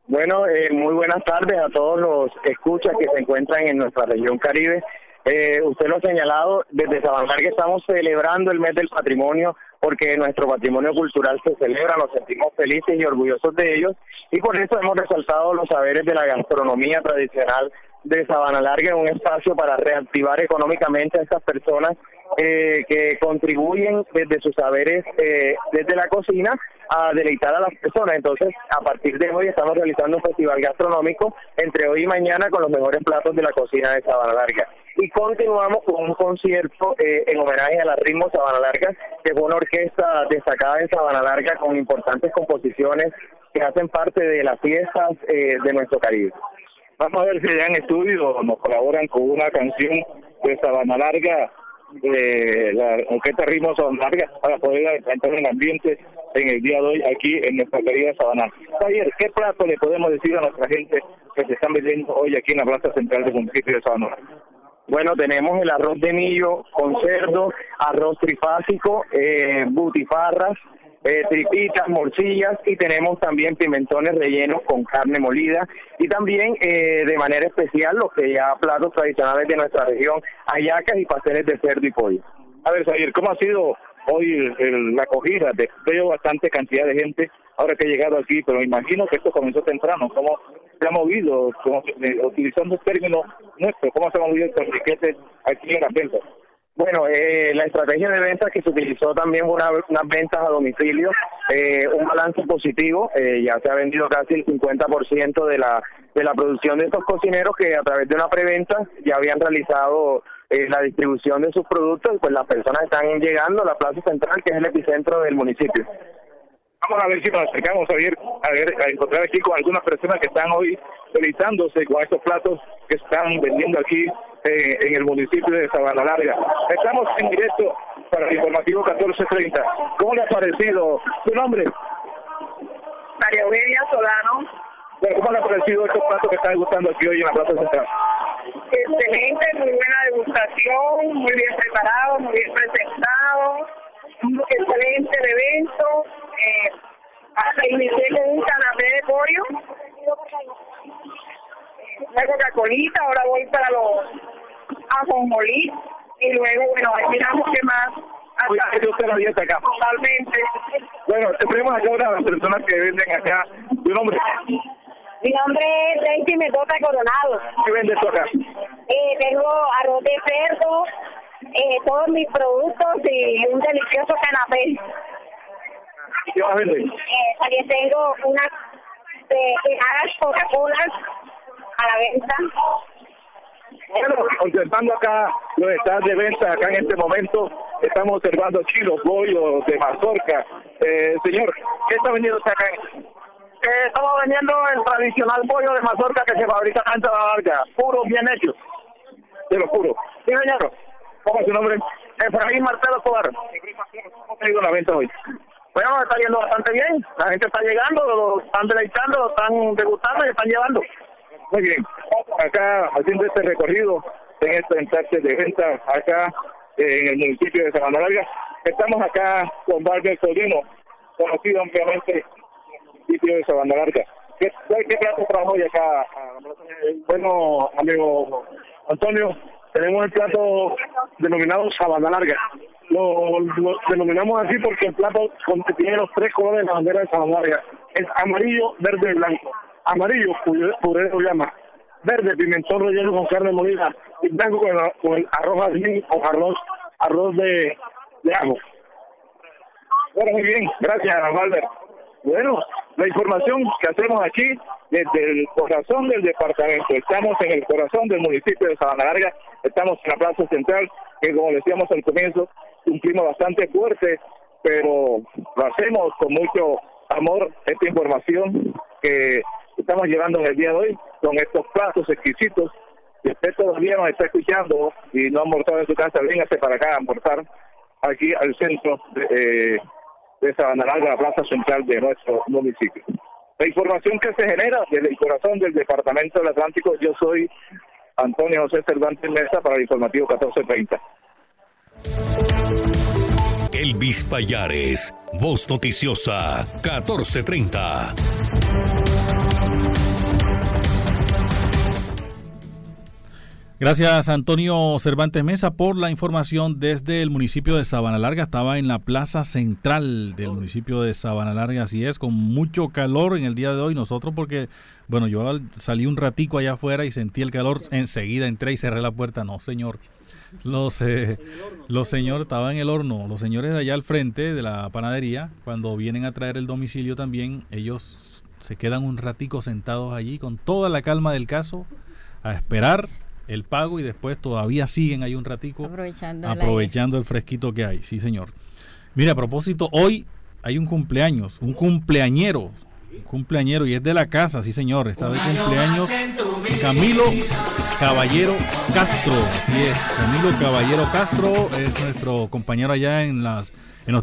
Bueno, muy buenas tardes a todos los escuchas que se encuentran en nuestra región Caribe. Usted lo ha señalado, desde Sabana Larga estamos celebrando el mes del patrimonio, porque nuestro patrimonio cultural se celebra, nos sentimos felices y orgullosos de ellos, y por eso hemos resaltado los saberes de la gastronomía tradicional de Sabana Larga en un espacio para reactivar económicamente a estas personas que contribuyen desde sus saberes, desde la cocina, a deleitar a las personas. Entonces, a partir de hoy estamos realizando un festival gastronómico entre hoy y mañana con los mejores platos de la cocina de Sabana Larga. Y continuamos con un concierto en homenaje a la Ritmo Sabana Larga, que fue una orquesta destacada en Sabana Larga con importantes composiciones que hacen parte de las fiestas de nuestro Caribe. Vamos a ver si ya en estudio nos colaboran con una canción de Sabana Larga, la orquesta Ritmo Sabana Larga, para poder cantar en ambiente en el día de hoy aquí en nuestra querida Sabana. Javier, ¿qué plato le podemos decir a nuestra gente que se están vendiendo hoy aquí en la plaza central del municipio de Sabana Larga? Bueno, tenemos el arroz de millo con cerdo, arroz trifásico, butifarras, tripitas, morcillas, y tenemos también pimentones rellenos con carne molida, y también de manera especial los que ya platos tradicionales de nuestra región, hallacas y pasteles de cerdo y pollo. A ver, Javier, ¿cómo ha sido hoy la acogida? Veo bastante cantidad de gente ahora que he llegado aquí, pero imagino que esto comenzó temprano. ¿Cómo se ha movido, utilizando términos nuestros, cómo se ha movido el torniquete aquí en las ventas? Bueno, la estrategia de ventas que se utilizó también fue unas ventas a domicilio, un balance positivo, ya se ha vendido casi el 50% de la producción de estos cocineros que a través de una preventa ya habían realizado la distribución de sus productos, y pues las personas están llegando a la plaza central, que es el epicentro del municipio. Vamos a ver si nos acercamos a encontrar aquí con algunas personas que están hoy felicitándose con estos platos que están vendiendo aquí en el municipio de Sabana Larga. Estamos en directo para el informativo 1430. ¿Cómo le ha parecido? ¿Su nombre? María Eugenia Solano. Bueno, ¿cómo le ha parecido estos platos que están degustando aquí hoy en la plaza central? Excelente, muy buena degustación, muy bien preparado, muy bien presentado. Un excelente evento, hasta inicié con un canapé de pollo, una Coca-Colita, ahora voy para los ajonjolí, y luego, bueno, miramos qué más. Hasta usted la dieta acá. Totalmente. Bueno, tenemos acá ahora las personas que venden acá. ¿Tu nombre? Mi nombre es Daisy Mendoza Coronado. ¿Qué vendes tú acá? Tengo arroz de cerdo, todos mis productos y un delicioso canapé. ¿Qué vas a vender? También tengo unas tejadas Coca-Colas a la venta. Bueno, observando acá los estados de venta, acá en este momento estamos observando chilos, bollos de mazorca. Señor, ¿qué está vendiendo usted acá? Estamos vendiendo el tradicional bollo de mazorca que se fabrica en Sabana Larga, puro, bien hecho. Te lo juro. Sí, señor. ¿Cómo es su nombre? Efraín Martelo Escobar. ¿Cómo ha ido la venta hoy? Bueno, está yendo bastante bien. La gente está llegando, lo están deleitando, lo están degustando y lo están llevando. Muy bien. Acá, haciendo este recorrido en esta entrada de venta acá en el municipio de Sabana Larga, estamos acá con Barber Solino, conocido ampliamente en el municipio de Sabana Larga. ¿Qué plato trajo hoy acá? Bueno, amigo Antonio, tenemos el plato denominado Sabana Larga. lo denominamos así porque el plato contiene los tres colores de la bandera de Sanabria: es amarillo, verde y blanco. Amarillo, puré de llama; verde, pimentón relleno con carne molida; y blanco con el arroz jazmín o arroz de ajo. Bueno, muy bien, gracias, Valver. Bueno, la información que hacemos aquí desde el corazón del departamento. Estamos en el corazón del municipio de Sabana Larga, estamos en la plaza central, que como decíamos al comienzo, un clima bastante fuerte, pero lo hacemos con mucho amor, esta información que estamos llevando en el día de hoy, con estos platos exquisitos. Si usted todavía nos está escuchando y no ha almorzado en su casa, véngase para acá a almorzar, aquí al centro de Sabana Larga, la plaza central de nuestro municipio. La información que se genera desde el corazón del Departamento del Atlántico. Yo soy Antonio José Cervantes Mesa para el informativo 1430. Elvis Payares, Voz Noticiosa 1430. Gracias, Antonio Cervantes Mesa, por la información desde el municipio de Sabana Larga. Estaba en la plaza central del municipio de Sabana Larga, así es, con mucho calor en el día de hoy. Nosotros, porque, bueno, yo salí un ratico allá afuera y sentí el calor, enseguida entré y cerré la puerta. No, señor. Los señores estaban en el horno. Los señores de allá al frente de la panadería, cuando vienen a traer el domicilio también, ellos se quedan un ratico sentados allí con toda la calma del caso a esperar el pago, y después todavía siguen ahí un ratico aprovechando el fresquito que hay. Sí, señor. Mira, a propósito, hoy hay un cumpleaños, un cumpleañero, y es de la casa, sí, señor. Está de cumpleaños Camilo Caballero Castro. Así es, Camilo Caballero Castro es nuestro compañero allá en los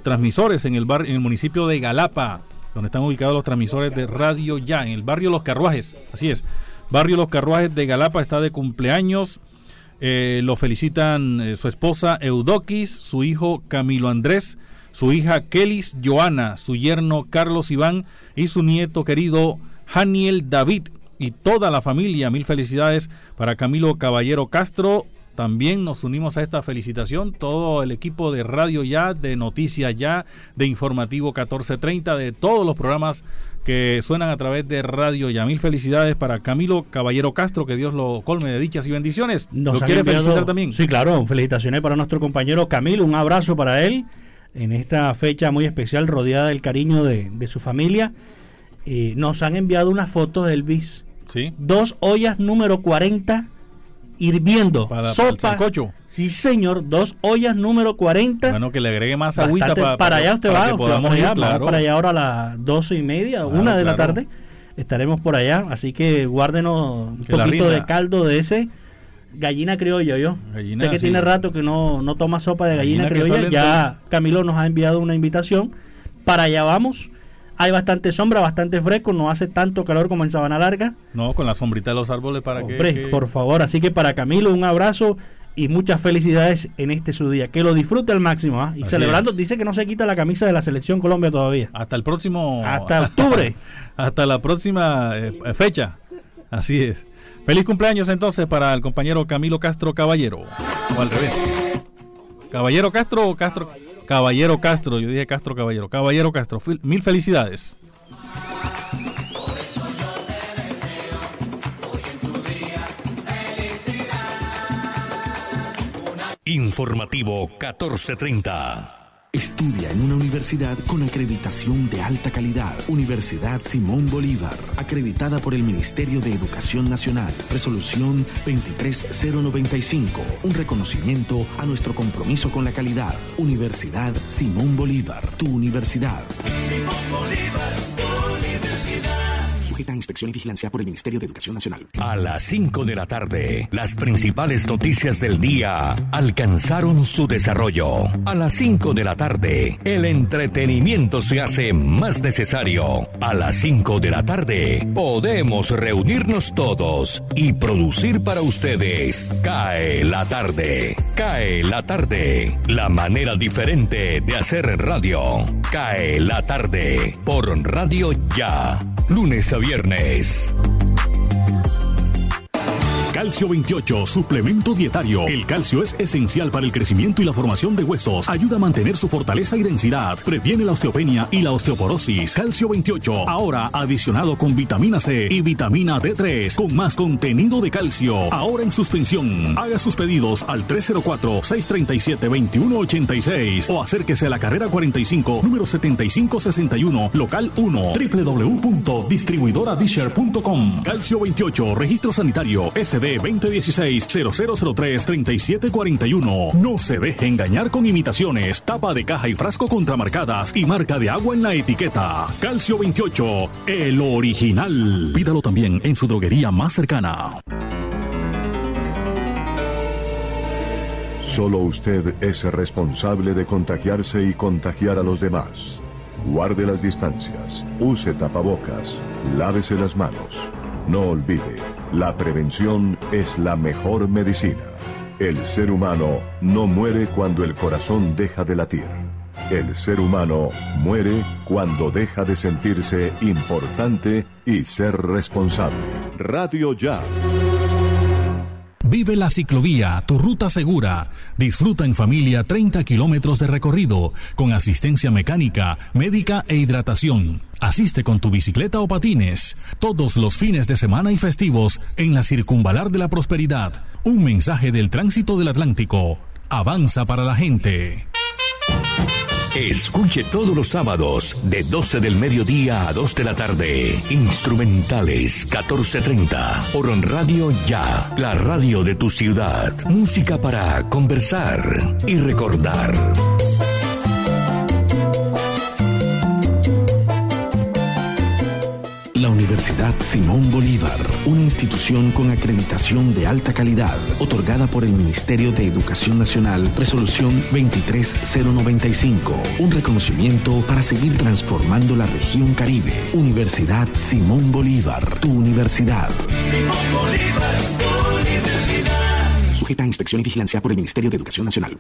transmisores, en el municipio de Galapa, donde están ubicados los transmisores de Radio Ya, en el barrio Los Carruajes. Así es. Barrio Los Carruajes de Galapa está de cumpleaños. Lo felicitan su esposa Eudoquis, su hijo Camilo Andrés, su hija Kelis Joana, su yerno Carlos Iván y su nieto querido Janiel David y toda la familia. Mil felicidades para Camilo Caballero Castro. También nos unimos a esta felicitación, todo el equipo de Radio Ya, de Noticias Ya, de Informativo 1430, de todos los programas que suenan a través de Radio Ya. Mil felicidades para Camilo Caballero Castro, que Dios lo colme de dichas y bendiciones. ¿Lo quiere felicitar también? Sí, claro, felicitaciones para nuestro compañero Camilo, un abrazo para él en esta fecha muy especial, rodeada del cariño de su familia. Nos han enviado unas fotos del bis. Sí. 2 ollas número 40. Hirviendo sopa. Sí, señor, 2 ollas número 40. Bueno, que le agregue más agüita para allá usted para va. Podamos ir, allá, claro. Para allá ahora a las 12:30, 1 de la tarde. Estaremos por allá, así que guárdenos un poquito de caldo de ese gallina criolla, yo. Gallina, usted que sí tiene rato que no toma sopa de gallina criolla, ya todo. Camilo nos ha enviado una invitación. Para allá vamos. Hay bastante sombra, bastante fresco, no hace tanto calor como en Sabana Larga. No, con la sombrita de los árboles para por favor, así que para Camilo un abrazo y muchas felicidades en este su día. Que lo disfrute al máximo, ¿eh? Y así celebrando, es. Dice que no se quita la camisa de la Selección Colombia todavía. Hasta octubre. Hasta la próxima fecha. Así es. Feliz cumpleaños entonces para el compañero Camilo Castro Caballero. O al revés. Caballero Castro o Castro... Caballero Castro, yo dije Castro Caballero. Caballero Castro, mil felicidades. Informativo 1430. Estudia en una universidad con acreditación de alta calidad. Universidad Simón Bolívar, acreditada por el Ministerio de Educación Nacional. Resolución 23095, un reconocimiento a nuestro compromiso con la calidad. Universidad Simón Bolívar, tu universidad. Simón Bolívar, tu universidad. Sujeta a inspección y vigilancia por el Ministerio de Educación Nacional. A las 5 de la tarde, las principales noticias del día alcanzaron su desarrollo. A las 5 de la tarde, el entretenimiento se hace más necesario. A las 5 de la tarde, podemos reunirnos todos y producir para ustedes. Cae la tarde, la manera diferente de hacer radio. Cae la tarde, por Radio Ya, lunes a viernes. Calcio 28, suplemento dietario. El calcio es esencial para el crecimiento y la formación de huesos. Ayuda a mantener su fortaleza y densidad. Previene la osteopenia y la osteoporosis. Calcio 28, ahora adicionado con vitamina C y vitamina D3, con más contenido de calcio. Ahora en suspensión. Haga sus pedidos al 304-637-2186 o acérquese a la carrera 45, número 7561, local 1, www.distribuidoradisher.com. Calcio 28, registro sanitario SD 2016-0003-3741. No se deje engañar con imitaciones, tapa de caja y frasco contramarcadas y marca de agua en la etiqueta. Calcio 28, el original. Pídalo también en su droguería más cercana. Solo usted es responsable de contagiarse y contagiar a los demás. Guarde las distancias, use tapabocas, lávese las manos. No olvide, la prevención es la mejor medicina. El ser humano no muere cuando el corazón deja de latir. El ser humano muere cuando deja de sentirse importante y ser responsable. Radio Ya. Vive la ciclovía, tu ruta segura. Disfruta en familia 30 kilómetros de recorrido, con asistencia mecánica, médica e hidratación. Asiste con tu bicicleta o patines. Todos los fines de semana y festivos en la Circunvalar de la Prosperidad. Un mensaje del Tránsito del Atlántico. Avanza para la gente. Escuche todos los sábados de 12 del mediodía a 2 de la tarde. Instrumentales 14:30 por Radio Ya, la radio de tu ciudad. Música para conversar y recordar. La Universidad Simón Bolívar, una institución con acreditación de alta calidad, otorgada por el Ministerio de Educación Nacional, resolución 23095, un reconocimiento para seguir transformando la región Caribe. Universidad Simón Bolívar, tu universidad. Simón Bolívar, tu universidad. Sujeta a inspección y vigilancia por el Ministerio de Educación Nacional.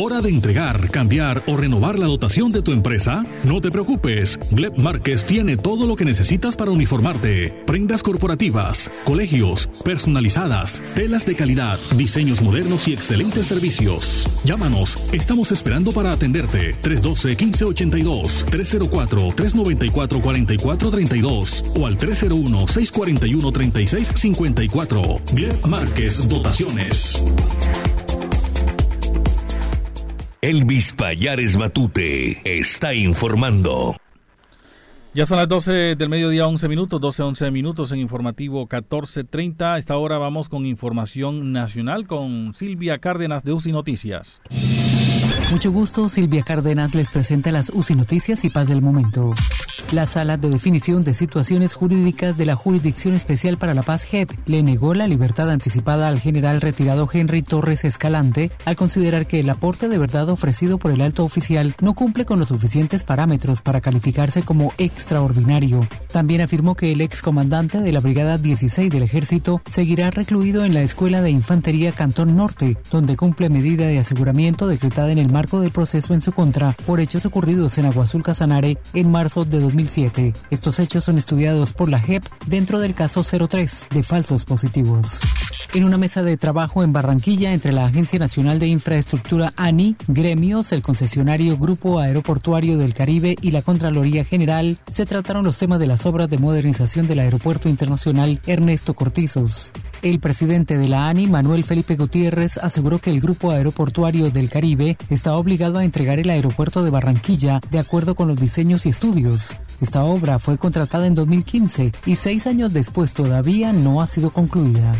¿Hora de entregar, cambiar o renovar la dotación de tu empresa? No te preocupes, Gleb Márquez tiene todo lo que necesitas para uniformarte. Prendas corporativas, colegios, personalizadas, telas de calidad, diseños modernos y excelentes servicios. Llámanos, estamos esperando para atenderte. 312-1582, 304-394-4432 o al 301-641-3654. Gleb Márquez Dotaciones. Elvis Payares Matute está informando. Ya son las 12 del mediodía, 11 minutos, 12:11 minutos en Informativo 14:30. A esta hora vamos con información nacional con Silvia Cárdenas de UCI Noticias. Mucho gusto, Silvia Cárdenas les presenta las UCI Noticias y Paz del Momento. La Sala de Definición de Situaciones Jurídicas de la Jurisdicción Especial para la Paz JEP le negó la libertad anticipada al general retirado Henry Torres Escalante al considerar que el aporte de verdad ofrecido por el alto oficial no cumple con los suficientes parámetros para calificarse como extraordinario. También afirmó que el excomandante de la Brigada 16 del Ejército seguirá recluido en la Escuela de Infantería Cantón Norte, donde cumple medida de aseguramiento decretada en el marco del proceso en su contra por hechos ocurridos en Aguazul Casanare en marzo de 2007. Estos hechos son estudiados por la JEP dentro del caso 03 de falsos positivos. En una mesa de trabajo en Barranquilla entre la Agencia Nacional de Infraestructura ANI, gremios, el concesionario Grupo Aeroportuario del Caribe y la Contraloría General, se trataron los temas de las obras de modernización del Aeropuerto Internacional Ernesto Cortizos. El presidente de la ANI, Manuel Felipe Gutiérrez, aseguró que el Grupo Aeroportuario del Caribe está obligado a entregar el aeropuerto de Barranquilla de acuerdo con los diseños y estudios. Esta obra fue contratada en 2015 y 6 años después todavía no ha sido concluida.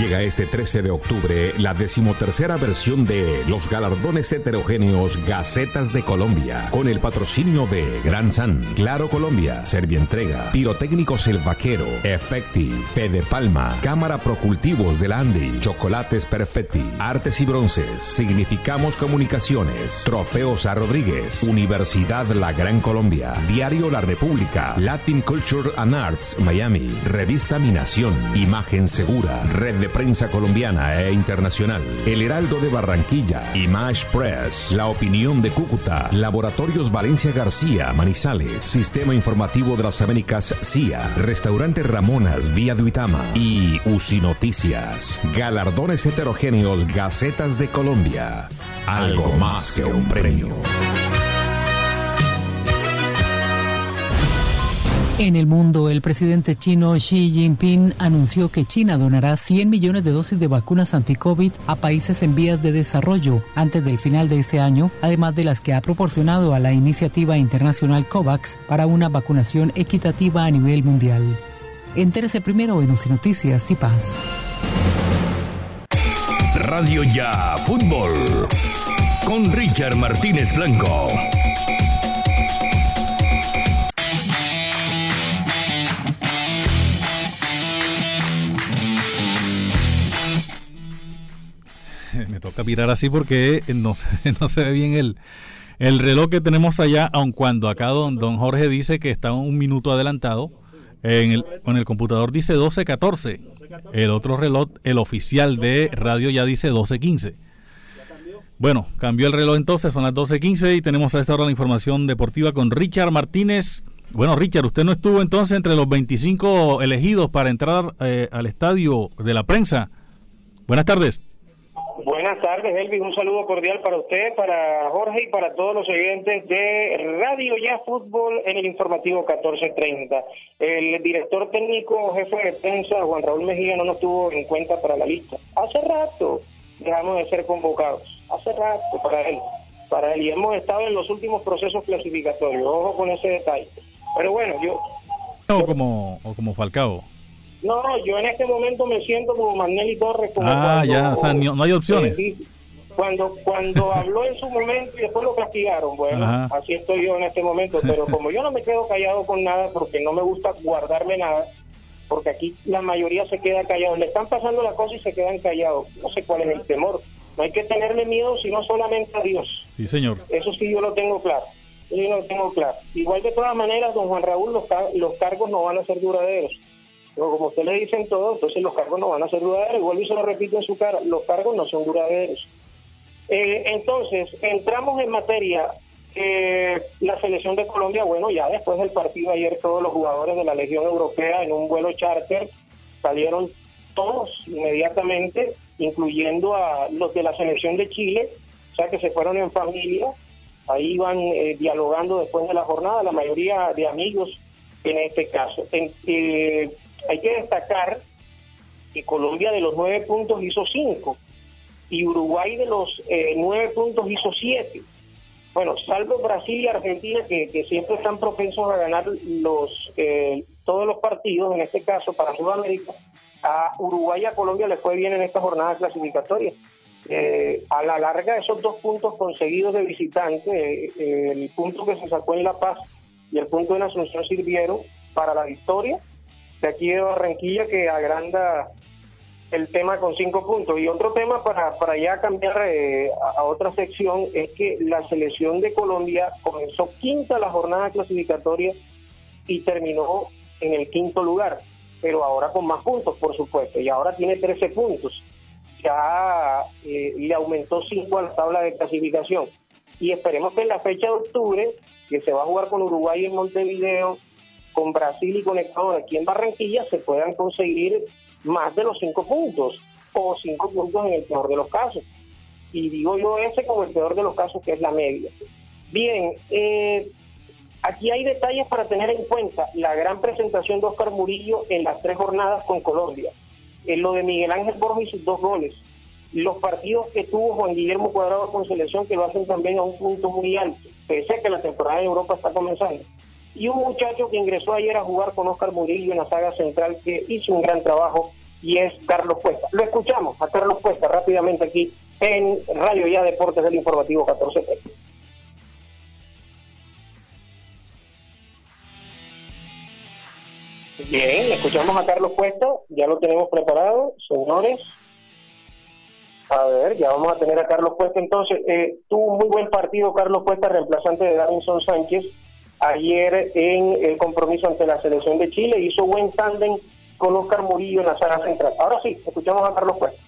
Llega este 13 de octubre la 13ª versión de los Galardones Heterogéneos Gacetas de Colombia, con el patrocinio de Gran San, Claro Colombia, Servientrega, Pirotécnicos El Vaquero, Effective, Fede Palma, Cámara Procultivos del Andy, Chocolates Perfetti, Artes y Bronces, Significamos Comunicaciones, Trofeos A. Rodríguez, Universidad La Gran Colombia, Diario La República, Latin Culture and Arts Miami, Revista Mi Nación, Imagen Segura, Red de prensa colombiana e internacional, El Heraldo de Barranquilla, Image Press, La Opinión de Cúcuta, Laboratorios Valencia García, Manizales, Sistema Informativo de las Américas, CIA, Restaurante Ramonas, Vía Duitama y UCI Noticias. Galardones Heterogéneos Gacetas de Colombia. Algo más que un premio. En el mundo, el presidente chino Xi Jinping anunció que China donará 100 millones de dosis de vacunas anti-COVID a países en vías de desarrollo antes del final de este año, además de las que ha proporcionado a la iniciativa internacional COVAX para una vacunación equitativa a nivel mundial. Entérese primero en UCI Noticias y Paz. Radio Ya Fútbol con Richard Martínez Blanco. Me toca mirar así porque no se ve bien el reloj que tenemos allá, aun cuando acá don Jorge dice que está un minuto adelantado. En el computador dice 12:14. El otro reloj, el oficial de radio, ya dice 12:15. Bueno, cambió el reloj entonces, son las 12:15 y tenemos a esta hora la información deportiva con Richard Martínez. Bueno, Richard, usted no estuvo entonces entre los 25 elegidos para entrar al estadio de la prensa. Buenas tardes. Buenas tardes, Elvis, un saludo cordial para usted, para Jorge y para todos los oyentes de Radio Ya Fútbol en el informativo 1430. El director técnico, jefe de prensa, Juan Raúl Mejía, no nos tuvo en cuenta para la lista. Hace rato dejamos de ser convocados, hace rato para él, y hemos estado en los últimos procesos clasificatorios, ojo con ese detalle. Pero bueno, como Falcao. No, yo en este momento me siento como Magnelli Torres. No hay opciones. Cuando habló en su momento y después lo castigaron, bueno, ajá, así estoy yo en este momento. Pero como yo no me quedo callado con nada, porque no me gusta guardarme nada, porque aquí la mayoría se queda callado. Le están pasando la cosa y se quedan callados. No sé cuál es el temor. No hay que tenerle miedo, sino solamente a Dios. Sí, señor. Eso sí yo lo tengo claro. Igual de todas maneras, don Juan Raúl, los cargos no van a ser duraderos. Pero como usted le dicen todo, entonces los cargos no van a ser duraderos. Igual y se lo repito en su cara, los cargos no son duraderos. Entonces, entramos en materia. La selección de Colombia, bueno, ya después del partido ayer, todos los jugadores de la Legión Europea en un vuelo charter salieron todos inmediatamente, incluyendo a los de la selección de Chile, o sea que se fueron en familia. Ahí iban dialogando después de la jornada, la mayoría de amigos en este caso. Hay que destacar que Colombia de los 9 puntos hizo 5 y Uruguay de los 9 puntos hizo 7. Bueno, salvo Brasil y Argentina que siempre están propensos a ganar todos los partidos, en este caso para Sudamérica. A Uruguay y a Colombia les fue bien en esta jornada clasificatoria. A la larga esos 2 puntos conseguidos de visitante, el punto que se sacó en La Paz y el punto en Asunción sirvieron para la victoria de aquí de Barranquilla, que agranda el tema con 5 puntos. Y otro tema para ya cambiar a otra sección es que la selección de Colombia comenzó quinta la jornada clasificatoria y terminó en el 5.º lugar, pero ahora con más puntos, por supuesto, y ahora tiene 13 puntos. Ya le aumentó 5 a la tabla de clasificación. Y esperemos que en la fecha de octubre, que se va a jugar con Uruguay en Montevideo, con Brasil y con Ecuador aquí en Barranquilla, se puedan conseguir más de los 5 puntos o 5 puntos en el peor de los casos. Y digo yo ese como el peor de los casos, que es la media. Bien, aquí hay detalles para tener en cuenta. La gran presentación de Oscar Murillo en las 3 jornadas con Colombia. Lo de Miguel Ángel Borja y sus 2 goles. Los partidos que tuvo Juan Guillermo Cuadrado con selección, que lo hacen también a un punto muy alto, pese a que la temporada en Europa está comenzando. Y un muchacho que ingresó ayer a jugar con Oscar Murillo en la saga central, que hizo un gran trabajo, y es Carlos Cuesta. Lo escuchamos a Carlos Cuesta rápidamente aquí en Radio Ya Deportes del Informativo 1430. Bien, escuchamos a Carlos Cuesta, ya lo tenemos preparado, señores. A ver, ya vamos a tener a Carlos Cuesta entonces. Tuvo un muy buen partido Carlos Cuesta, reemplazante de Davinson Sánchez, ayer en el compromiso ante la selección de Chile. Hizo buen tándem con Oscar Murillo en la sala central. Ahora sí, escuchamos a Carlos Cuesta.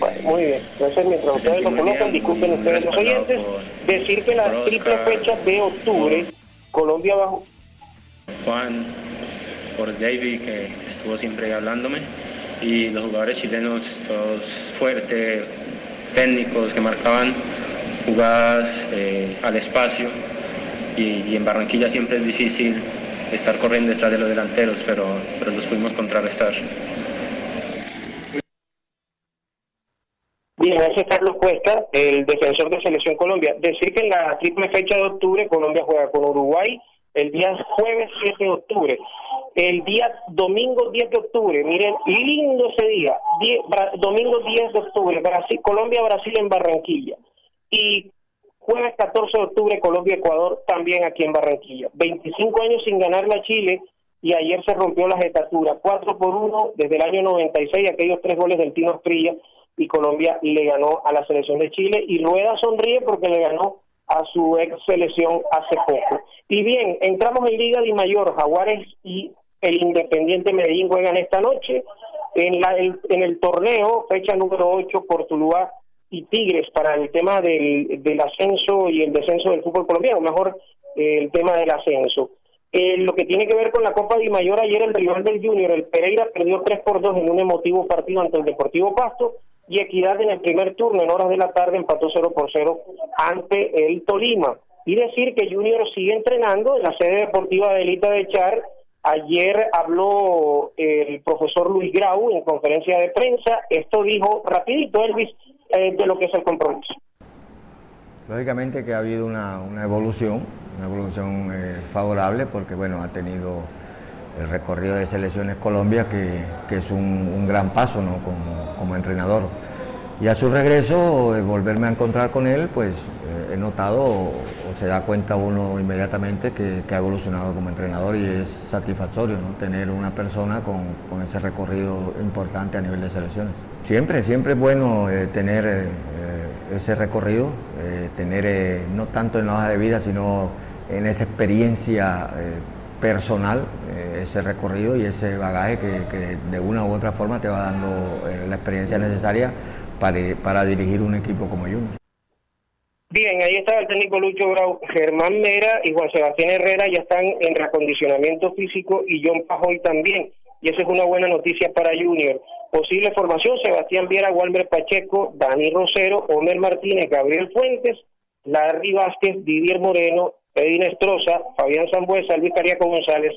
Bueno, muy bien, entonces mientras ustedes lo conocen, disculpen ustedes los oyentes, decir que la triple fecha de octubre, Colombia bajo Juan, por David, que estuvo siempre hablándome, y los jugadores chilenos, todos fuertes, técnicos, que marcaban jugadas al espacio, y en Barranquilla siempre es difícil estar corriendo detrás de los delanteros, pero los pudimos contrarrestar. Bien, ese es Carlos Cuesta, el defensor de Selección Colombia. Decir que en la triple fecha de octubre Colombia juega con Uruguay el día jueves 7 de octubre, el día domingo 10 de octubre, miren, lindo ese día, domingo 10 de octubre, Colombia-Brasil en Barranquilla, y jueves 14 de octubre Colombia-Ecuador también aquí en Barranquilla. 25 años sin ganarle a Chile, y ayer se rompió la jetatura, 4-1 desde el año 96, aquellos 3 goles del Tino Asprilla, y Colombia le ganó a la selección de Chile, y Rueda sonríe porque le ganó a su ex selección hace poco. Y bien, entramos en Liga de Mayor. Jaguares y el Independiente Medellín juegan esta noche en el torneo, fecha número 8, Cortuluá y Tigres, para el tema del ascenso y el descenso del fútbol colombiano, mejor el tema del ascenso. Lo que tiene que ver con la Copa de Mayor, ayer el rival del Junior, el Pereira, perdió 3-2 en un emotivo partido ante el Deportivo Pasto, y Equidad en el primer turno, en horas de la tarde, empató 0-0 ante el Tolima. Y decir que Junior sigue entrenando en la sede deportiva de Elita de Char. Ayer habló el profesor Luis Grau en conferencia de prensa. Esto dijo rapidito, Elvis, de lo que es el compromiso. Lógicamente que ha habido una evolución favorable, porque bueno, ha tenido el recorrido de Selecciones Colombia, que es un gran paso, ¿no?, como entrenador. Y a su regreso, volverme a encontrar con él, pues he notado, o se da cuenta uno inmediatamente que ha evolucionado como entrenador, y es satisfactorio, ¿no?, tener una persona con ese recorrido importante a nivel de selecciones. Siempre es bueno tener ese recorrido, tener no tanto en la hoja de vida, sino en esa experiencia personal, ese recorrido y ese bagaje que de una u otra forma te va dando la experiencia necesaria para dirigir un equipo como Junior. Bien, ahí está el técnico Lucho Grau. Germán Mera y Juan Sebastián Herrera ya están en reacondicionamiento físico, y John Pajoy también, y esa es una buena noticia para Junior. Posible formación: Sebastián Viera, Walmer Pacheco, Dani Rosero, Omer Martínez, Gabriel Fuentes, Larry Vázquez, Didier Moreno, Edina Estroza, Fabián Sambuesa, Luis Cariaco González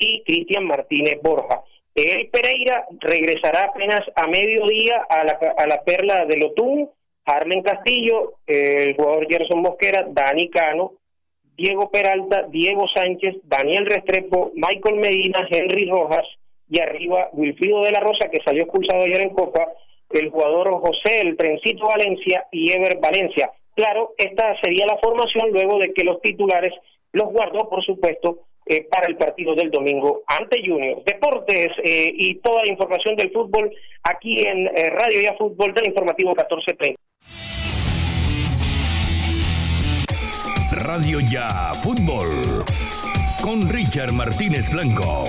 y Cristian Martínez Borja. El Pereira regresará apenas a mediodía a la Perla del Otún. Harlen Castillo, el jugador Gerson Mosquera, Dani Cano, Diego Peralta, Diego Sánchez, Daniel Restrepo, Michael Medina, Henry Rojas, y arriba Wilfrido de la Rosa, que salió expulsado ayer en Copa, el jugador José El Trencito Valencia y Ever Valencia. Claro, esta sería la formación luego de que los titulares los guardó, por supuesto, para el partido del domingo ante Junior. Deportes y toda la información del fútbol aquí en Radio Ya Fútbol del Informativo 1430. Radio Ya Fútbol con Richard Martínez Blanco.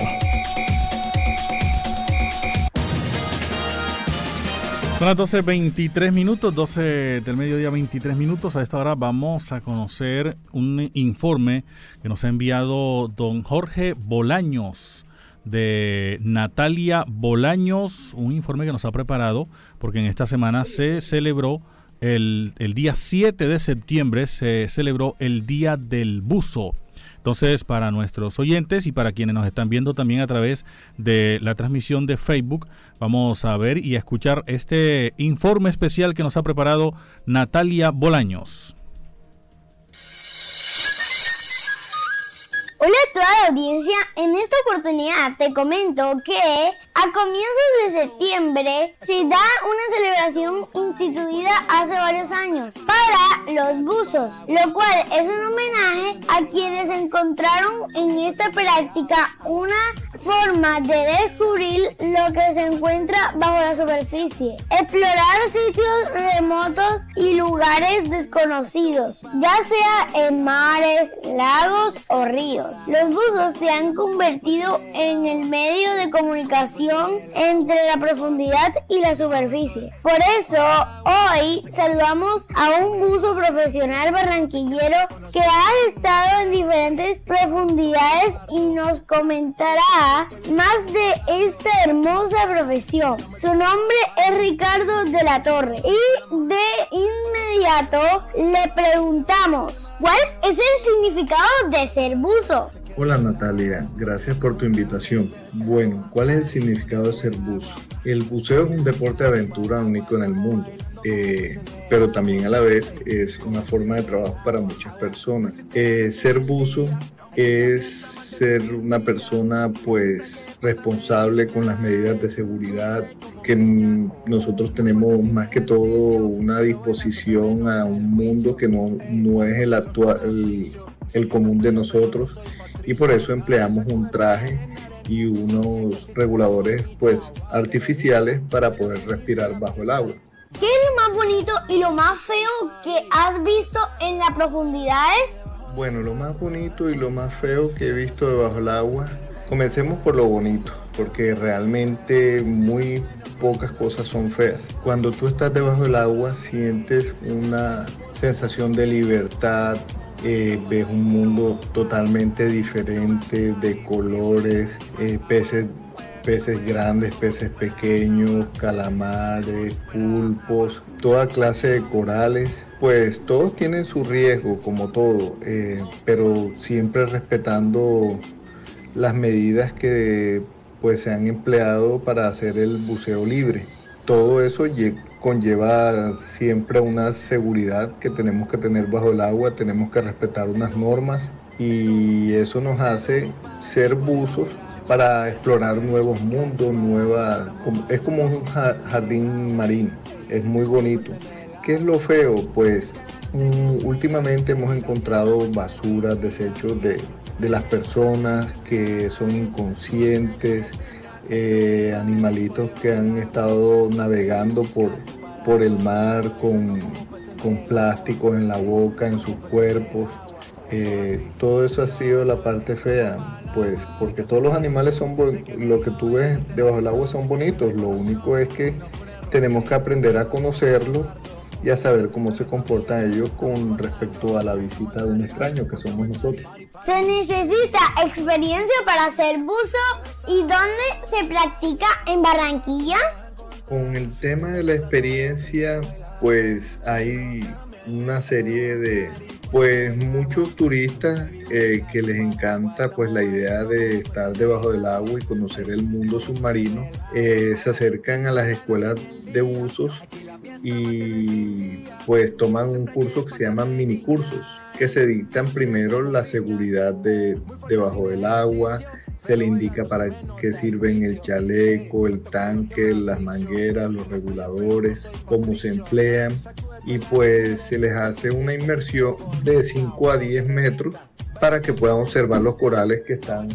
Son las 12:23, 12:23. A esta hora vamos a conocer un informe que nos ha enviado don Jorge Bolaños, de Natalia Bolaños, un informe que nos ha preparado porque en esta semana se celebró el día 7 de septiembre, se celebró el Día del Buzo. Entonces, para nuestros oyentes y para quienes nos están viendo también a través de la transmisión de Facebook, vamos a ver y a escuchar este informe especial que nos ha preparado Natalia Bolaños. Hola a toda la audiencia, en esta oportunidad te comento que A comienzos de septiembre se da una celebración instituida hace varios años para los buzos, lo cual es un homenaje a quienes encontraron en esta práctica una forma de descubrir lo que se encuentra bajo la superficie, explorar sitios remotos y lugares desconocidos, ya sea en mares, lagos o ríos. Los buzos se han convertido en el medio de comunicación entre la profundidad y la superficie. Por eso, hoy saludamos a un buzo profesional barranquillero que ha estado en diferentes profundidades y nos comentará más de esta hermosa profesión. Su nombre es Ricardo de la Torre y de inmediato le preguntamos, ¿cuál es el significado de ser buzo? Hola Natalia, gracias por tu invitación. Bueno, ¿cuál es el significado de ser buzo? El buceo es un deporte de aventura único en el mundo, pero también a la vez es una forma de trabajo para muchas personas. Ser buzo es ser una persona pues responsable con las medidas de seguridad, que nosotros tenemos más que todo una disposición a un mundo que no es el actual, el común de nosotros, y por eso empleamos un traje y unos reguladores pues artificiales para poder respirar bajo el agua. ¿Qué es lo más bonito y lo más feo que has visto en las profundidades? Bueno, lo más bonito y lo más feo que he visto debajo del agua, comencemos por lo bonito, porque realmente muy pocas cosas son feas. Cuando tú estás debajo del agua sientes una sensación de libertad. Ves un mundo totalmente diferente, de colores, peces grandes, peces pequeños, calamares, pulpos, toda clase de corales. Pues todos tienen su riesgo, como todo, pero siempre respetando las medidas que pues, se han empleado para hacer el buceo libre. Todo eso conlleva siempre una seguridad que tenemos que tener bajo el agua, tenemos que respetar unas normas y eso nos hace ser buzos para explorar nuevos mundos, es como un jardín marino, es muy bonito. ¿Qué es lo feo? Pues últimamente hemos encontrado basuras, desechos de las personas que son inconscientes, animalitos que han estado navegando por el mar con plásticos en la boca, en sus cuerpos. Todo eso ha sido la parte fea, pues porque todos los animales lo que tú ves debajo del agua son bonitos, lo único es que tenemos que aprender a conocerlos y a saber cómo se comportan ellos con respecto a la visita de un extraño que somos nosotros. Se necesita experiencia para hacer buzo. ¿Y dónde se practica en Barranquilla? Con el tema de la experiencia, pues hay una serie de muchos turistas que les encanta pues la idea de estar debajo del agua y conocer el mundo submarino. Se acercan a las escuelas de buzos y pues toman un curso que se llaman minicursos, que se dictan primero la seguridad debajo del agua. Se le indica para qué sirven el chaleco, el tanque, las mangueras, los reguladores, cómo se emplean, y pues se les hace una inmersión de 5 a 10 metros para que puedan observar los corales que están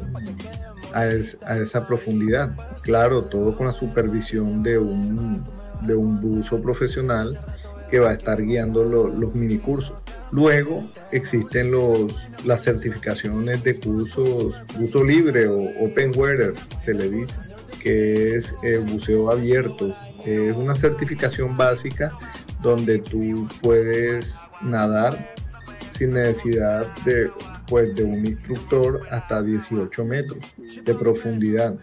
a esa profundidad. Claro, todo con la supervisión de un buzo profesional que va a estar guiando los minicursos. Luego existen las certificaciones de cursos buzo libre o open water, se le dice, que es buceo abierto. Es una certificación básica donde tú puedes nadar sin necesidad de un instructor hasta 18 metros de profundidad.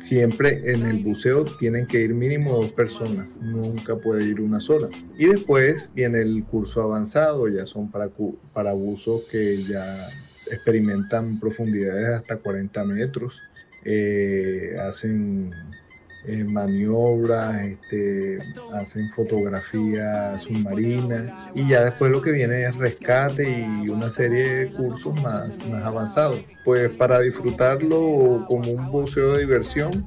Siempre en el buceo tienen que ir mínimo 2 personas, nunca puede ir una sola. Y después viene el curso avanzado, ya son para buzos que ya experimentan profundidades hasta 40 metros, hacen maniobras, hacen fotografía submarina, y ya después lo que viene es rescate y una serie de cursos más avanzados. Pues para disfrutarlo como un buceo de diversión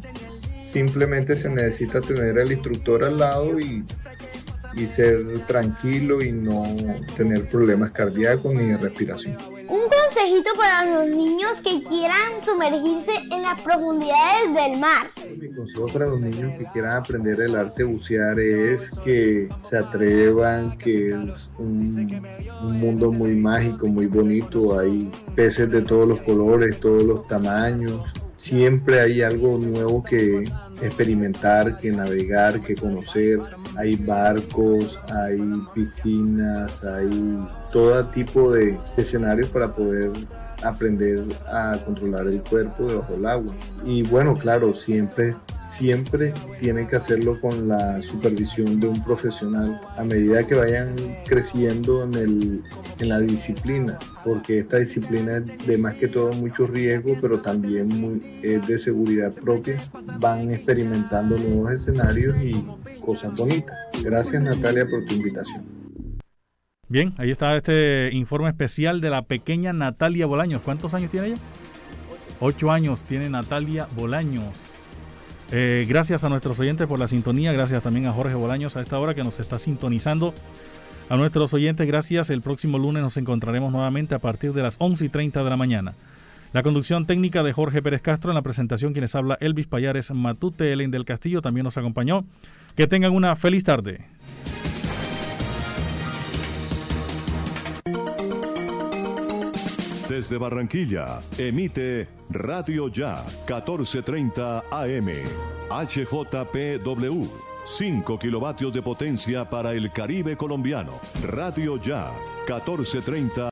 Simplemente se necesita tener al instructor al lado y ser tranquilo y no tener problemas cardíacos ni de respiración. Un consejito para los niños que quieran sumergirse en las profundidades del mar. Mi consejo para los niños que quieran aprender el arte de bucear es que se atrevan, que es un mundo muy mágico, muy bonito. Hay peces de todos los colores, todos los tamaños. Siempre hay algo nuevo que experimentar, que navegar, que conocer. Hay barcos, hay piscinas, hay todo tipo de escenarios para poder aprender a controlar el cuerpo debajo del agua. Y bueno, claro, siempre tienen que hacerlo con la supervisión de un profesional a medida que vayan creciendo en la disciplina, porque esta disciplina es de más que todo mucho riesgo, pero también es de seguridad propia. Van experimentando nuevos escenarios y cosas bonitas. Gracias, Natalia, por tu invitación. Bien, ahí está este informe especial de la pequeña Natalia Bolaños. ¿Cuántos años tiene ella? 8 años tiene Natalia Bolaños. Gracias a nuestros oyentes por la sintonía. Gracias también a Jorge Bolaños a esta hora que nos está sintonizando. A nuestros oyentes, gracias. El próximo lunes nos encontraremos nuevamente a partir de las 11:30 de la mañana. La conducción técnica de Jorge Pérez Castro, en la presentación quienes habla Elvis Payares Matute, Helen del Castillo también nos acompañó. Que tengan una feliz tarde. Desde Barranquilla, emite Radio Ya, 1430 AM, HJPW, 5 kilovatios de potencia para el Caribe colombiano. Radio Ya, 1430